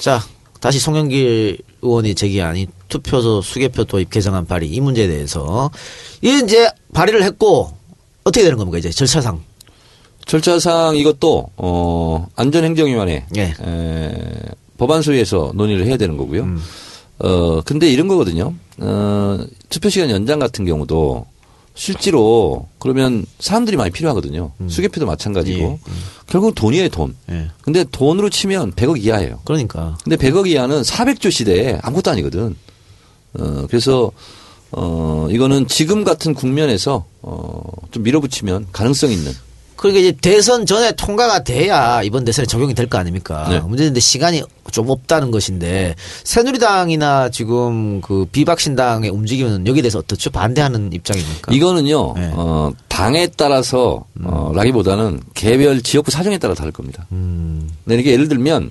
자, 다시 송영길 의원이 제기한 이 투표소 수개표 도입 개정안 발의 이 문제에 대해서 이제 발의를 했고 어떻게 되는 겁니까 이제 절차상? 절차상 이것도 안전행정위원회 법안수위에서 논의를 해야 되는 거고요. 근데 이런 거거든요. 투표시간 연장 같은 경우도 실제로 그러면 사람들이 많이 필요하거든요. 수개표도 마찬가지고. 예. 결국 돈이에요, 돈. 예. 근데 돈으로 치면 100억 이하예요. 그러니까. 근데 100억 이하는 400조 시대에 아무것도 아니거든. 그래서, 이거는 지금 같은 국면에서, 좀 밀어붙이면 가능성 있는. 그러니까 이제 대선 전에 통과가 돼야 이번 대선에 적용이 될 거 아닙니까? 네. 문제는 시간이 좀 없다는 것인데 새누리당이나 지금 그 비박신당의 움직임은 여기에 대해서 어떻죠? 반대하는 입장입니까? 이거는요, 네. 당에 따라서 라기보다는 개별 지역구 사정에 따라 다를 겁니다. 근데 이게 예를 들면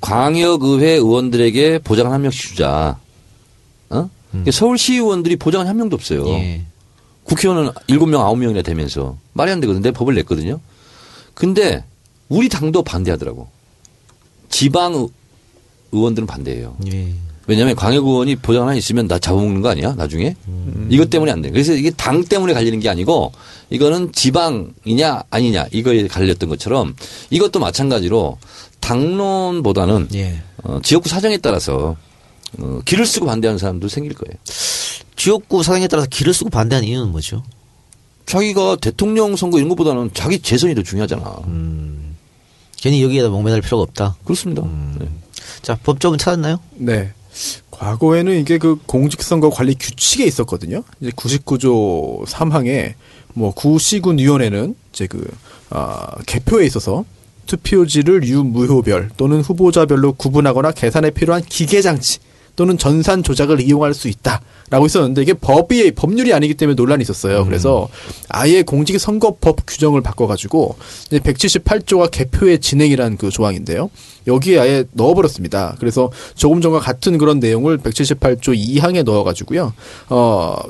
광역의회 의원들에게 보장을 한 명씩 주자. 그러니까 서울시의원들이 보장한 한 명도 없어요. 예. 국회의원은 7명, 9명이나 되면서 말이 안 되거든요. 법을 냈거든요. 근데 우리 당도 반대하더라고. 지방 의원들은 반대해요. 예. 왜냐하면 광역의원이 보장 하나 있으면 나 잡아먹는 거 아니야 나중에. 이것 때문에 안 돼. 그래서 이게 당 때문에 갈리는 게 아니고 이거는 지방이냐 아니냐 이거에 갈렸던 것처럼 이것도 마찬가지로 당론보다는 예. 지역구 사정에 따라서 길을 쓰고 반대하는 사람도 생길 거예요. 지역구 사정에 따라서 길을 쓰고 반대하는 이유는 뭐죠? 자기가 대통령 선거 이런 것보다는 자기 재선이 더 중요하잖아. 괜히 여기에다 목매달 필요가 없다. 그렇습니다. 네. 자, 법조문 찾았나요? 네. 과거에는 이게 그 공직선거 관리 규칙에 있었거든요. 이제 99조 3항에 뭐 구시군위원회는 이제 그 개표에 있어서 투표지를 유무효별 또는 후보자별로 구분하거나 계산에 필요한 기계장치 또는 전산 조작을 이용할 수 있다라고 있었는데 이게 법률이 아니기 때문에 논란이 있었어요. 그래서 아예 공직선거법 규정을 바꿔가지고 이제 178조가 개표의 진행이란 그 조항인데요. 여기에 아예 넣어버렸습니다. 그래서 조금 전과 같은 그런 내용을 178조 2항에 넣어가지고요.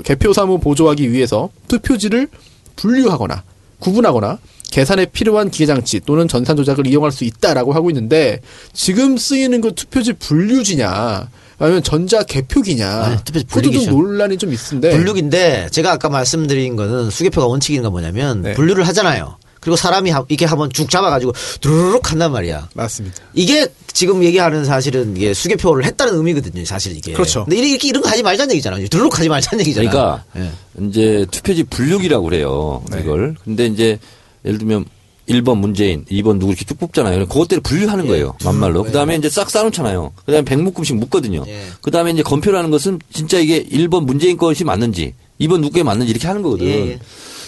개표 사무 보조하기 위해서 투표지를 분류하거나 구분하거나 계산에 필요한 기계장치 또는 전산 조작을 이용할 수 있다라고 하고 있는데 지금 쓰이는 그 투표지 분류지냐 아니면 전자 개표기냐 그것도 좀 논란이 좀 있는데 분류기인데 제가 아까 말씀드린 거는 수개표가 원칙인가 뭐냐면 네. 분류를 하잖아요. 그리고 사람이 이렇게 한번 쭉 잡아가지고 두루룩 한단 말이야. 맞습니다. 이게 지금 얘기하는 사실은 이게 수개표를 했다는 의미거든요. 사실 이게. 그렇죠. 근데 이렇게 이런 거 하지 말자는 얘기잖아요. 두루룩 하지 말자는 얘기잖아요. 그러니까 네. 이제 투표지 분류기라고 그래요. 네. 이걸. 근데 이제 예를 들면 1번 문재인, 2번 누구 이렇게 쭉 뽑잖아요. 그것대로 분류하는 거예요. 막말로. 그 다음에 이제 싹 싸놓잖아요. 그 다음에 100묶음씩 묶거든요. 예. 그 다음에 이제 검표라는 것은 진짜 이게 1번 문재인 것이 맞는지, 2번 누구에 맞는지 이렇게 하는 거거든. 예.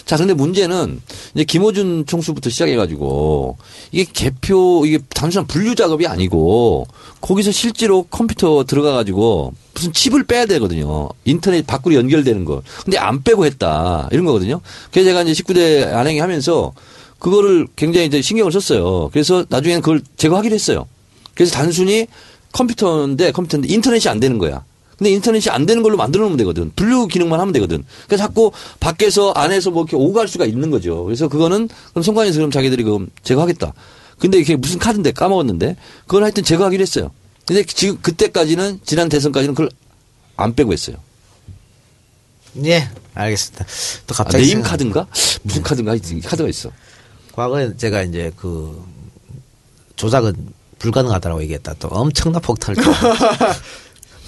자, 근데 문제는 이제 김어준 총수부터 시작해가지고 이게 개표, 이게 단순한 분류 작업이 아니고 거기서 실제로 컴퓨터 들어가가지고 무슨 칩을 빼야 되거든요. 인터넷 밖으로 연결되는 걸. 근데 안 빼고 했다. 이런 거거든요. 그래서 제가 이제 19대 안행이 하면서 그거를 굉장히 이제 신경을 썼어요. 그래서 나중에는 그걸 제거하기로 했어요. 그래서 단순히 컴퓨터인데 인터넷이 안 되는 거야. 근데 인터넷이 안 되는 걸로 만들어 놓으면 되거든. 분류 기능만 하면 되거든. 그래서 자꾸 밖에서 안에서 뭐 이렇게 오갈 수가 있는 거죠. 그래서 그거는 그럼 선관위에서 그럼 자기들이 그럼 제거하겠다. 근데 이게 무슨 카드인데 까먹었는데 그걸 하여튼 제거하기로 했어요. 근데 지금 그때까지는 지난 대선까지는 그걸 안 빼고 했어요. 예, 알겠습니다. 또 갑자기 네임 카드인가? 무슨 카드가 있어. 과거에 제가 이제 그 조작은 불가능하다라고 얘기했다. 또 엄청난 폭탄을.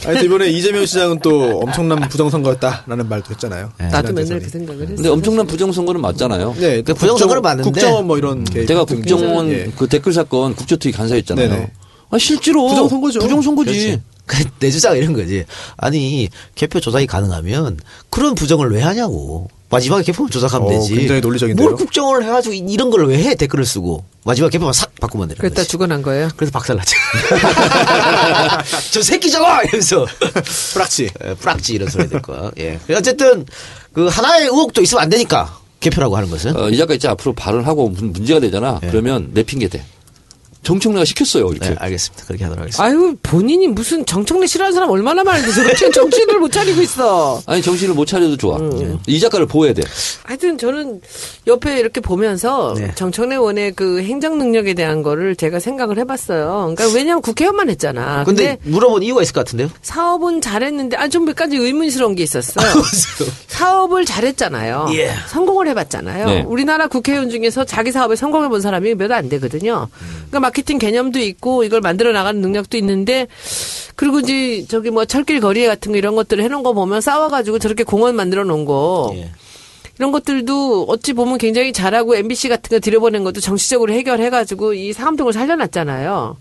아니, 이번에 이재명 시장은 또 엄청난 부정선거였다라는 말도 했잖아요. 네. 나도 맨날 그 생각을 했어요. 근데 엄청난 부정선거는 맞잖아요. 네, 그러니까 부정선거는 맞는데. 국정원 뭐 이런. 제가 국정원 예. 그 댓글 사건 국조특위 간사였잖아요. 네네. 아, 실제로. 부정선거죠. 부정선거지. 내 주장 이런 거지. 아니, 개표 조작이 가능하면 그런 부정을 왜 하냐고. 마지막에 개표만 조작하면 되지. 굉장히 논리적인데요. 뭘 국정을 해가지고 이런 걸 왜 해? 댓글을 쓰고. 마지막 개표만 싹 바꾸면 되는 거지. 그랬다 죽어난 거예요? 그래서 박살났죠. 저 새끼 저거! 이러면서. 뿌락지 이런 소리 될 거야. 예. 어쨌든 그 하나의 의혹도 있으면 안 되니까. 개표라고 하는 것은. 이 작가 이제 앞으로 발언하고 무슨 문제가 되잖아. 예. 그러면 내 핑계 대. 정청래가 시켰어요. 이렇게. 네, 알겠습니다. 그렇게 하도록 하겠습니다. 아유, 본인이 무슨 정청래 싫어하는 사람 얼마나 많은데 저렇게 정신을 못 차리고 있어. 아니, 정신을 못 차려도 좋아. 이 작가를 보호해야 돼. 하여튼 저는 옆에 이렇게 보면서 네. 정청래 의원의 그 행정 능력에 대한 거를 제가 생각을 해봤어요. 그러니까 왜냐하면 국회의원만 했잖아. 근데 물어본 이유가 있을 것 같은데요? 사업은 잘했는데, 아니, 좀 몇 가지 의문스러운 게 있었어. 사업을 잘했잖아요. 예. 성공을 해봤잖아요. 네. 우리나라 국회의원 중에서 자기 사업에 성공해본 사람이 몇 안 되거든요. 그러니까 마케팅 개념도 있고 이걸 만들어 나가는 능력도 있는데 그리고 이제 저기 뭐 철길 거리에 같은 거 이런 것들을 해놓은 거 보면 싸워가지고 저렇게 공원 만들어 놓은 거 예. 이런 것들도 어찌 보면 굉장히 잘하고 MBC 같은 거 들여보낸 것도 정치적으로 해결해가지고 이 상암동을 살려놨잖아요.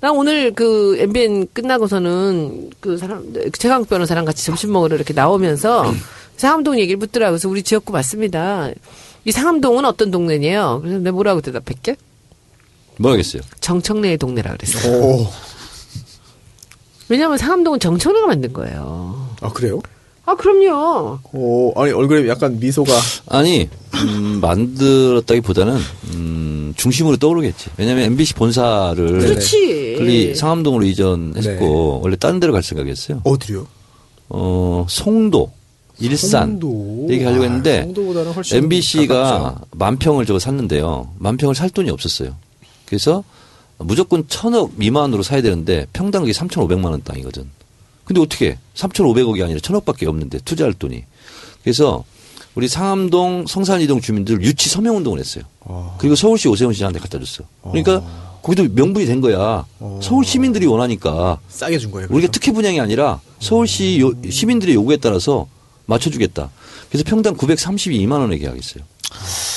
나 오늘 그 MBN 끝나고서는 그 사람 최강욱 변호사랑 같이 점심 먹으러 이렇게 나오면서 상암동 얘기를 묻더라고요. 그래서 우리 지역구 맞습니다. 이 상암동은 어떤 동네냐요? 그래서 내가 뭐라고 대답했게? 뭐라겠어요? 정청래의 동네라 그랬어요. 오. 왜냐하면 상암동은 정청래가 만든 거예요. 아 그래요? 아 그럼요. 오, 아니 얼굴에 약간 미소가 아니 만들었다기보다는 중심으로 떠오르겠지. 왜냐하면 MBC 본사를 그렇지. 네. 상암동으로 이전했고 네. 원래 다른 데로 갈 생각이었어요. 어디요? 송도. 일산 얘기하려고 했는데 MBC가 만평을 저거 샀는데요. 만평을 살 돈이 없었어요. 그래서 무조건 1,000억 미만으로 사야 되는데 평당 그게 3,500만 원 땅이거든. 근데 어떻게 3,500억이 아니라 1,000억밖에 없는데 투자할 돈이. 그래서 우리 상암동 성산이동 주민들 유치 서명운동을 했어요. 그리고 서울시 오세훈 시장한테 갖다 줬어. 그러니까 거기도 명분이 된 거야. 서울 시민들이 원하니까. 싸게 준 거예요. 그래서? 우리가 특혜 분양이 아니라 서울시 시민들의 요구에 따라서 맞춰주겠다. 그래서 평당 932만 원에 계약했어요.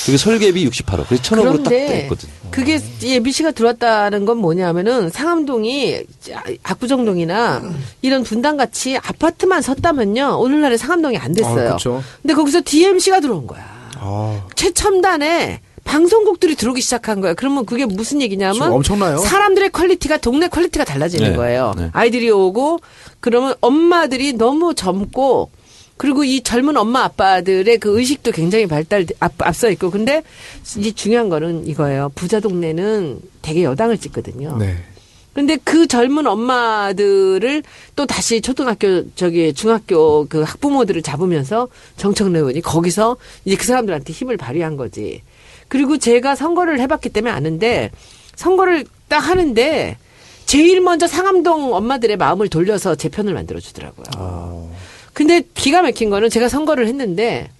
그리고 설계비 68억. 그래서 1,000억으로 딱 됐거든. 그게 MBC가 들어왔다는 건 뭐냐면은 상암동이 압구정동이나 이런 분당같이 아파트만 섰다면요 오늘날에 상암동이 안 됐어요. 그렇죠. 근데 거기서 DMC가 들어온 거야. 최첨단에 방송국들이 들어오기 시작한 거예요. 그러면 그게 무슨 얘기냐면 엄청나요? 사람들의 퀄리티가 동네 퀄리티가 달라지는 네. 거예요. 네. 아이들이 오고 그러면 엄마들이 너무 젊고 그리고 이 젊은 엄마 아빠들의 그 의식도 굉장히 앞서 있고. 근데 이제 중요한 거는 이거예요. 부자 동네는 되게 여당을 찍거든요. 네. 근데 그 젊은 엄마들을 또 다시 초등학교, 중학교 그 학부모들을 잡으면서 정청래 의원이 거기서 이제 그 사람들한테 힘을 발휘한 거지. 그리고 제가 선거를 해봤기 때문에 아는데 선거를 딱 하는데 제일 먼저 상암동 엄마들의 마음을 돌려서 제 편을 만들어주더라고요. 근데 기가 막힌 거는 제가 선거를 했는데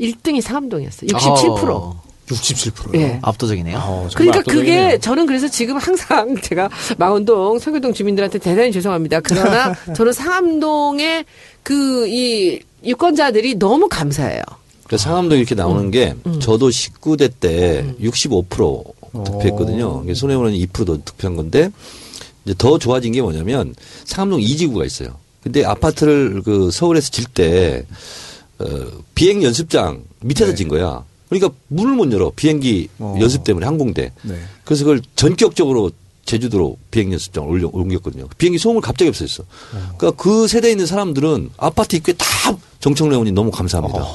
1등이 상암동이었어요. 67%. 67%요? 예. 압도적이네요. 그러니까 압도적이네요. 그게 저는 그래서 지금 항상 제가 망원동, 서교동 주민들한테 대단히 죄송합니다. 그러나 저는 상암동의 그 이 유권자들이 너무 감사해요. 그래서 상암동이 이렇게 나오는 게 저도 19대 때 65% 득표했거든요. 손혜원 의원이 2% 득표한 건데 이제 더 좋아진 게 뭐냐면 상암동 2지구가 있어요. 근데 아파트를 그 서울에서 질 때 비행 연습장 밑에서 네. 진 거야. 그러니까 문을 못 열어 비행기 연습 때문에 항공대. 네. 그래서 그걸 전격적으로 제주도로 비행 연습장을 옮겼거든요. 비행기 소음을 갑자기 없어졌어. 그러니까 그 세대에 있는 사람들은 아파트 입구에 다 정청래 의원님 너무 감사합니다.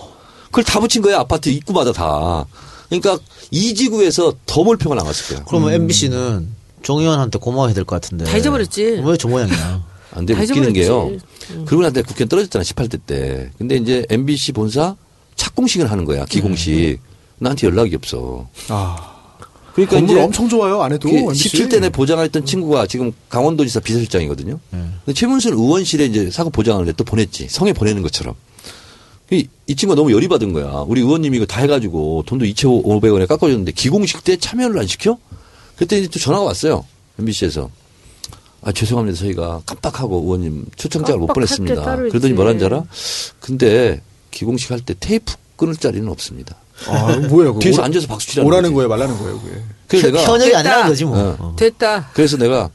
그걸 다 붙인 거야 아파트 입구마다 다. 그러니까 이 지구에서 더 몰표가 나갔을 거야. 그러면 MBC는 정 의원한테 고마워해야 될 것 같은데. 다 잊어버렸지. 왜 저 모양이야. 안 돼, 웃기는 게요. 그러고 나서 국회의원 떨어졌잖아, 18대 때. 근데 이제 MBC 본사 착공식을 하는 거야, 기공식. 나한테 연락이 없어. 그러니까 이제. 엄청 좋아요, 안 해도. 17대 내 보장을 했던 친구가 지금 강원도지사 비서실장이거든요. 근데 최문순 의원실에 이제 사고 보장을 또 보냈지. 성에 보내는 것처럼. 이 친구가 너무 열이 받은 거야. 우리 의원님이 이거 다 해가지고 돈도 2,500원에 깎아줬는데 기공식 때 참여를 안 시켜? 그때 이제 또 전화가 왔어요, MBC에서. 죄송합니다. 저희가 깜빡하고 의원님 초청장을 못 보냈습니다. 그러더니 뭐라는 줄 알아? 근데 기공식 할 때 테이프 끊을 자리는 없습니다. 뭐야. 뒤에서 앉아서 박수 치라는 오라는 거예요. 말라는 거예요. 그게. 그래서 내가 현역이 아니라는 거지 뭐. 됐다. 그래서 내가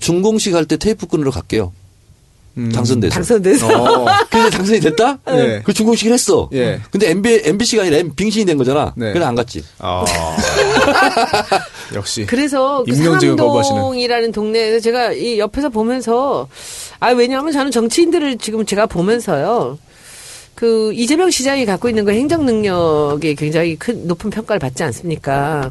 중공식 할 때 테이프 끊으러 갈게요. 당선돼서. 그래서 당선이 됐다? 네. 그 중공식을 했어. 네. 근데 MBC가 아니라 빙신이 된 거잖아. 네. 그래서 안 갔지. 역시. 그래서 그 상암동이라는 동네에서 제가 이 옆에서 보면서 왜냐하면 저는 정치인들을 지금 제가 보면서요. 그 이재명 시장이 갖고 있는 그 행정 능력이 굉장히 높은 평가를 받지 않습니까?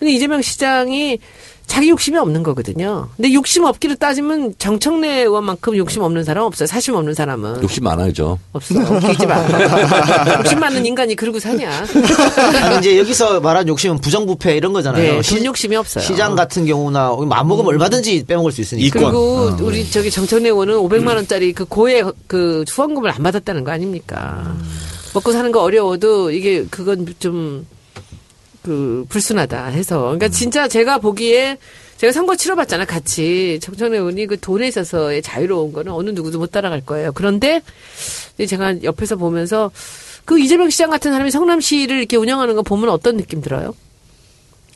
근데 이재명 시장이 자기 욕심이 없는 거거든요. 근데 욕심 없기로 따지면 정청래 의원만큼 욕심 없는 사람 없어요. 사심 없는 사람은. 욕심 많아야죠. 없어. 웃기지 마. 욕심 많은 인간이 그러고 사냐. 아니, 이제 여기서 말한 욕심은 부정부패 이런 거잖아요. 네, 돈 욕심이 없어요. 시장 같은 경우나 마음먹으면 얼마든지 빼먹을 수 있으니까. 이권. 그리고 우리 저기 정청래 의원은 500만 원짜리 그 고액 그 후원금을 안 받았다는 거 아닙니까. 먹고 사는 거 어려워도 이게 그건 좀. 불순하다 해서. 그러니까 진짜 제가 보기에 제가 선거 치러봤잖아, 같이. 정청래 의원이 그 돈에 있어서의 자유로운 거는 어느 누구도 못 따라갈 거예요. 그런데 제가 옆에서 보면서 그 이재명 시장 같은 사람이 성남시를 이렇게 운영하는 거 보면 어떤 느낌 들어요?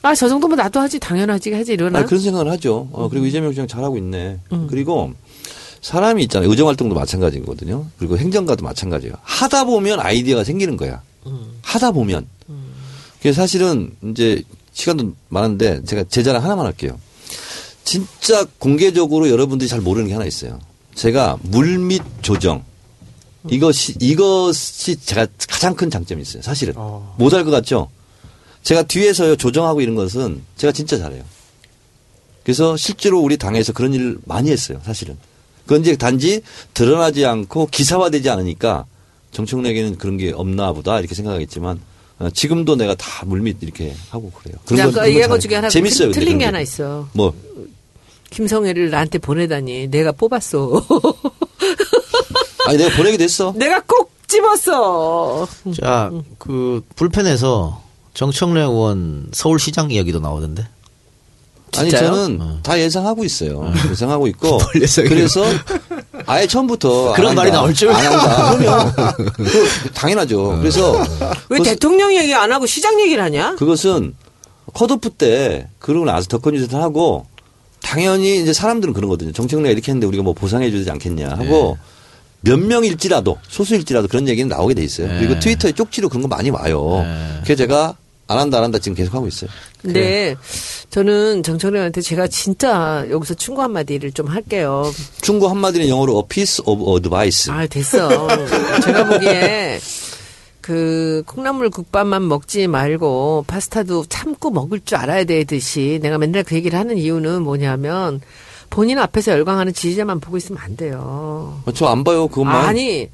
저 정도면 나도 하지, 당연하지, 하지, 이러나? 그런 생각을 하죠. 그리고 이재명 시장 잘하고 있네. 그리고 사람이 있잖아요. 의정활동도 마찬가지거든요. 그리고 행정가도 마찬가지예요. 하다 보면 아이디어가 생기는 거야. 하다 보면. 그래서 사실은 이제 시간도 많은데 제가 제 자랑 하나만 할게요. 진짜 공개적으로 여러분들이 잘 모르는 게 하나 있어요. 제가 물밑 조정. 이것이 제가 가장 큰 장점이 있어요. 사실은. 못할 것 같죠? 제가 뒤에서 조정하고 이런 것은 제가 진짜 잘해요. 그래서 실제로 우리 당에서 그런 일을 많이 했어요. 사실은. 그건 이제 단지 드러나지 않고 기사화되지 않으니까 정청래에게는 그런 게 없나 보다 이렇게 생각하겠지만 지금도 내가 다 물밑 이렇게 하고 그래요. 그런 거 얘기한 것 중에 하나 재밌어요. 틀린 게 하나 있어. 뭐? 김성애를 나한테 보내다니 내가 뽑았어. 아니 내가 보내게 됐어. 내가 꼭 집었어. 자, 그 불펜에서 정청래 의원 서울시장 이야기도 나오던데. 아니 진짜요? 저는 다 예상하고 있어요. 예상하고 있고 그래서 아예 처음부터 그런 말이 나올 줄 안다. 그러면 당연하죠. 그래서 왜 대통령 얘기 안 하고 시장 얘기를 하냐? 그것은 컷오프 때 그러고 나서 덕후뉴스를 하고 당연히 이제 사람들은 그런 거거든요. 정청래가 이렇게 했는데 우리가 뭐 보상해 주지 않겠냐 하고 네. 몇 명일지라도 소수일지라도 그런 얘기는 나오게 돼 있어요. 네. 그리고 트위터에 쪽지로 그런 거 많이 와요. 네. 그래서 제가 안 한다 지금 계속 하고 있어요. 근데 그래. 저는 정청래한테 제가 진짜 여기서 충고 한마디를 좀 할게요. 충고 한마디는 영어로 a piece of advice. 아 됐어. 제가 보기에 그 콩나물 국밥만 먹지 말고 파스타도 참고 먹을 줄 알아야 되듯이 내가 맨날 그 얘기를 하는 이유는 뭐냐면 본인 앞에서 열광하는 지지자만 보고 있으면 안 돼요. 저 안 봐요 그것만. 아니.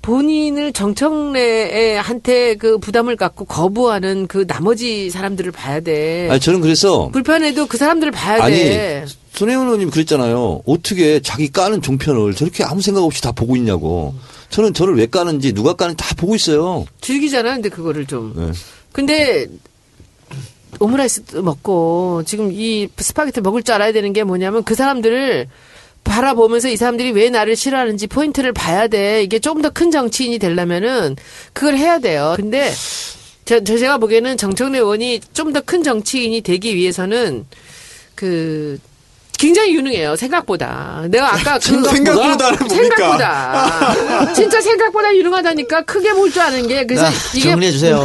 본인을 정청래한테 그 부담을 갖고 거부하는 그 나머지 사람들을 봐야 돼. 아니, 저는 그래서. 불편해도 그 사람들을 봐야 돼. 아니, 손혜원 의원님 그랬잖아요. 어떻게 자기 까는 종편을 저렇게 아무 생각 없이 다 보고 있냐고. 저는 저를 왜 까는지 누가 까는지 다 보고 있어요. 즐기잖아, 근데 그거를 좀. 네. 근데 오므라이스도 먹고 지금 이 스파게티 먹을 줄 알아야 되는 게 뭐냐면 그 사람들을 바라보면서 이 사람들이 왜 나를 싫어하는지 포인트를 봐야 돼. 이게 조금 더 큰 정치인이 되려면은 그걸 해야 돼요. 근데 제가 보기에는 정청래 의원이 좀 더 큰 정치인이 되기 위해서는 그 굉장히 유능해요. 생각보다. 내가 아까 생각보다 진짜 생각보다 유능하다니까 크게 볼 줄 아는 게 그래서 이게 정리해 주세요.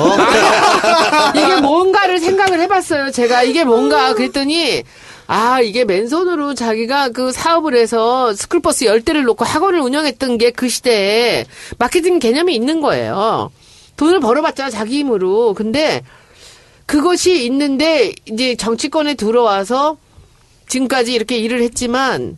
이게 뭔가를 생각을 해봤어요. 제가 이게 뭔가 그랬더니. 아, 이게 맨손으로 자기가 그 사업을 해서 스쿨버스 10대를 놓고 학원을 운영했던 게 그 시대에 마케팅 개념이 있는 거예요. 돈을 벌어봤잖아, 자기 힘으로. 근데 그것이 있는데 이제 정치권에 들어와서 지금까지 이렇게 일을 했지만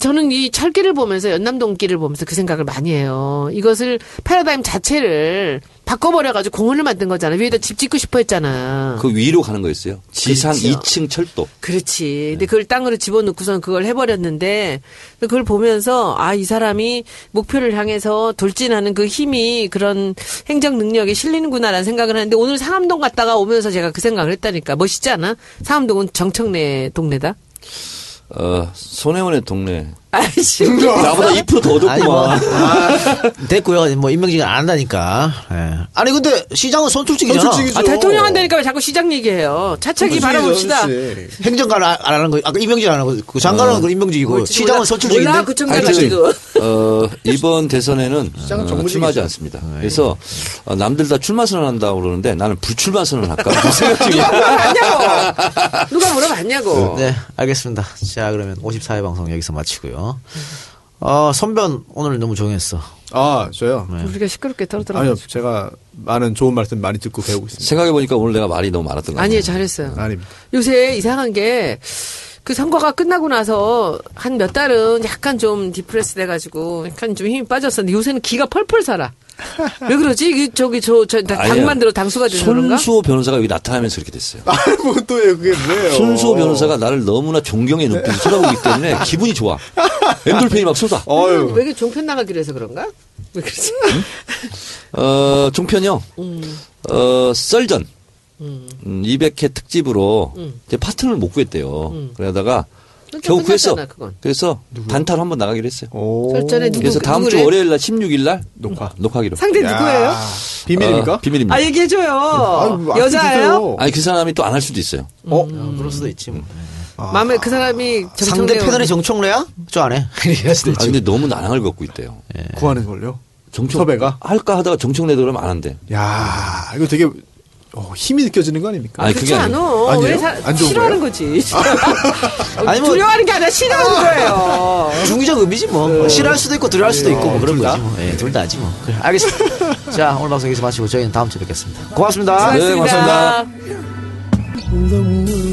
저는 이 철길을 보면서 연남동길을 보면서 그 생각을 많이 해요. 이것을 패러다임 자체를 바꿔버려가지고 공원을 만든 거잖아. 위에다 집 짓고 싶어 했잖아. 그 위로 가는 거였어요. 지상 그렇죠. 2층 철도. 그렇지. 네. 근데 그걸 땅으로 집어넣고선 그걸 해버렸는데 그걸 보면서 아, 이 사람이 목표를 향해서 돌진하는 그 힘이 그런 행정 능력에 실리는구나라는 생각을 하는데 오늘 상암동 갔다가 오면서 제가 그 생각을 했다니까. 멋있지 않아? 상암동은 정청래 동네다. 손혜원의 동네. 아이씨. 나보다 2% 더 좋구만. 됐고요. 뭐, 인명진 안 한다니까. 예. 아니, 근데 시장은 선출직이잖아. 아, 대통령 한다니까 왜 자꾸 시장 얘기해요. 차차기 바라봅시다. 행정관 안 하는 거, 아까 인명진 안 하는 거, 장관은 그 인명직이고, 시장은 선출직인데. 몰라, 구청장까지도. 이번 대선에는 출마하지 않습니다. 그래서 남들 다 출마 선언한다고 그러는데 나는 불출마 선언할까. 누가 물어봤냐고. 누가 물어봤냐고. 네, 알겠습니다. 자, 그러면 54회 방송 여기서 마치고요. 선변 오늘 너무 조용했어. 아, 저요? 네. 우리가 시끄럽게 떨어뜨렸어요. 아니요, 제가 많은 좋은 말씀 많이 듣고 배우고 있습니다. 생각해보니까 오늘 내가 말이 너무 많았던 것 같아요. 아니에요, 잘했어요. 아닙니다. 요새 이상한 게 그 선거가 끝나고 나서 한 몇 달은 약간 좀 디프레스 돼가지고 약간 좀 힘이 빠졌었는데 요새는 기가 펄펄 살아. 왜 그러지? 저기 당만 들어 당수가 되는 건가? 손수호 변호사가 여기 나타나면서 그렇게 됐어요. 아, 뭐 또예요? 그게 뭐예요? 손수호 변호사가 나를 너무나 존경의 눈빛으로 쳐다보기 때문에 기분이 좋아. 엔돌핀이 막 쏟아. 왜 이렇게 종편 나가기로 해서 그런가? 왜 그러지? 종편이요. 썰전. 200회 특집으로 이제 파트너를 못 구했대요. 그러다가 겨우 구했어. 그래서 단타로 한번 나가기로 했어요. 그래서 다음 주 월요일 날 16일 날 녹화하기로. 상대 누구예요? 비밀입니까? 비밀입니다. 아, 얘기해줘요. 여자예요? 아니, 그 사람이 또 안 할 수도 있어요. 그럴 수도 있지. 마음에 그 사람이 상대 패널이 정청래야? 저 안 해. 얘기할 수도 있지. 근데 너무 난항을 겪고 있대요. 구하는 걸요? 섭외가? 할까 하다가 정청래도 그러면 안 한대. 야 야, 이거 되게 힘이 느껴지는 거 아닙니까? 아니, 그렇지 않아. 왜 싫어하는 거지. 아니, 뭐, 두려워하는 게 아니라 싫어하는 거예요. 중의적 의미지 뭐. 네. 싫어할 수도 있고 두려워할 수도 있고 뭐 그런 거지 뭐. 예, 둘 다지 뭐. 그래, 알겠습니다. 자, 오늘 방송 여기서 마치고 저희는 다음 주에 뵙겠습니다. 고맙습니다. 수고하셨습니다. 네, 고맙습니다.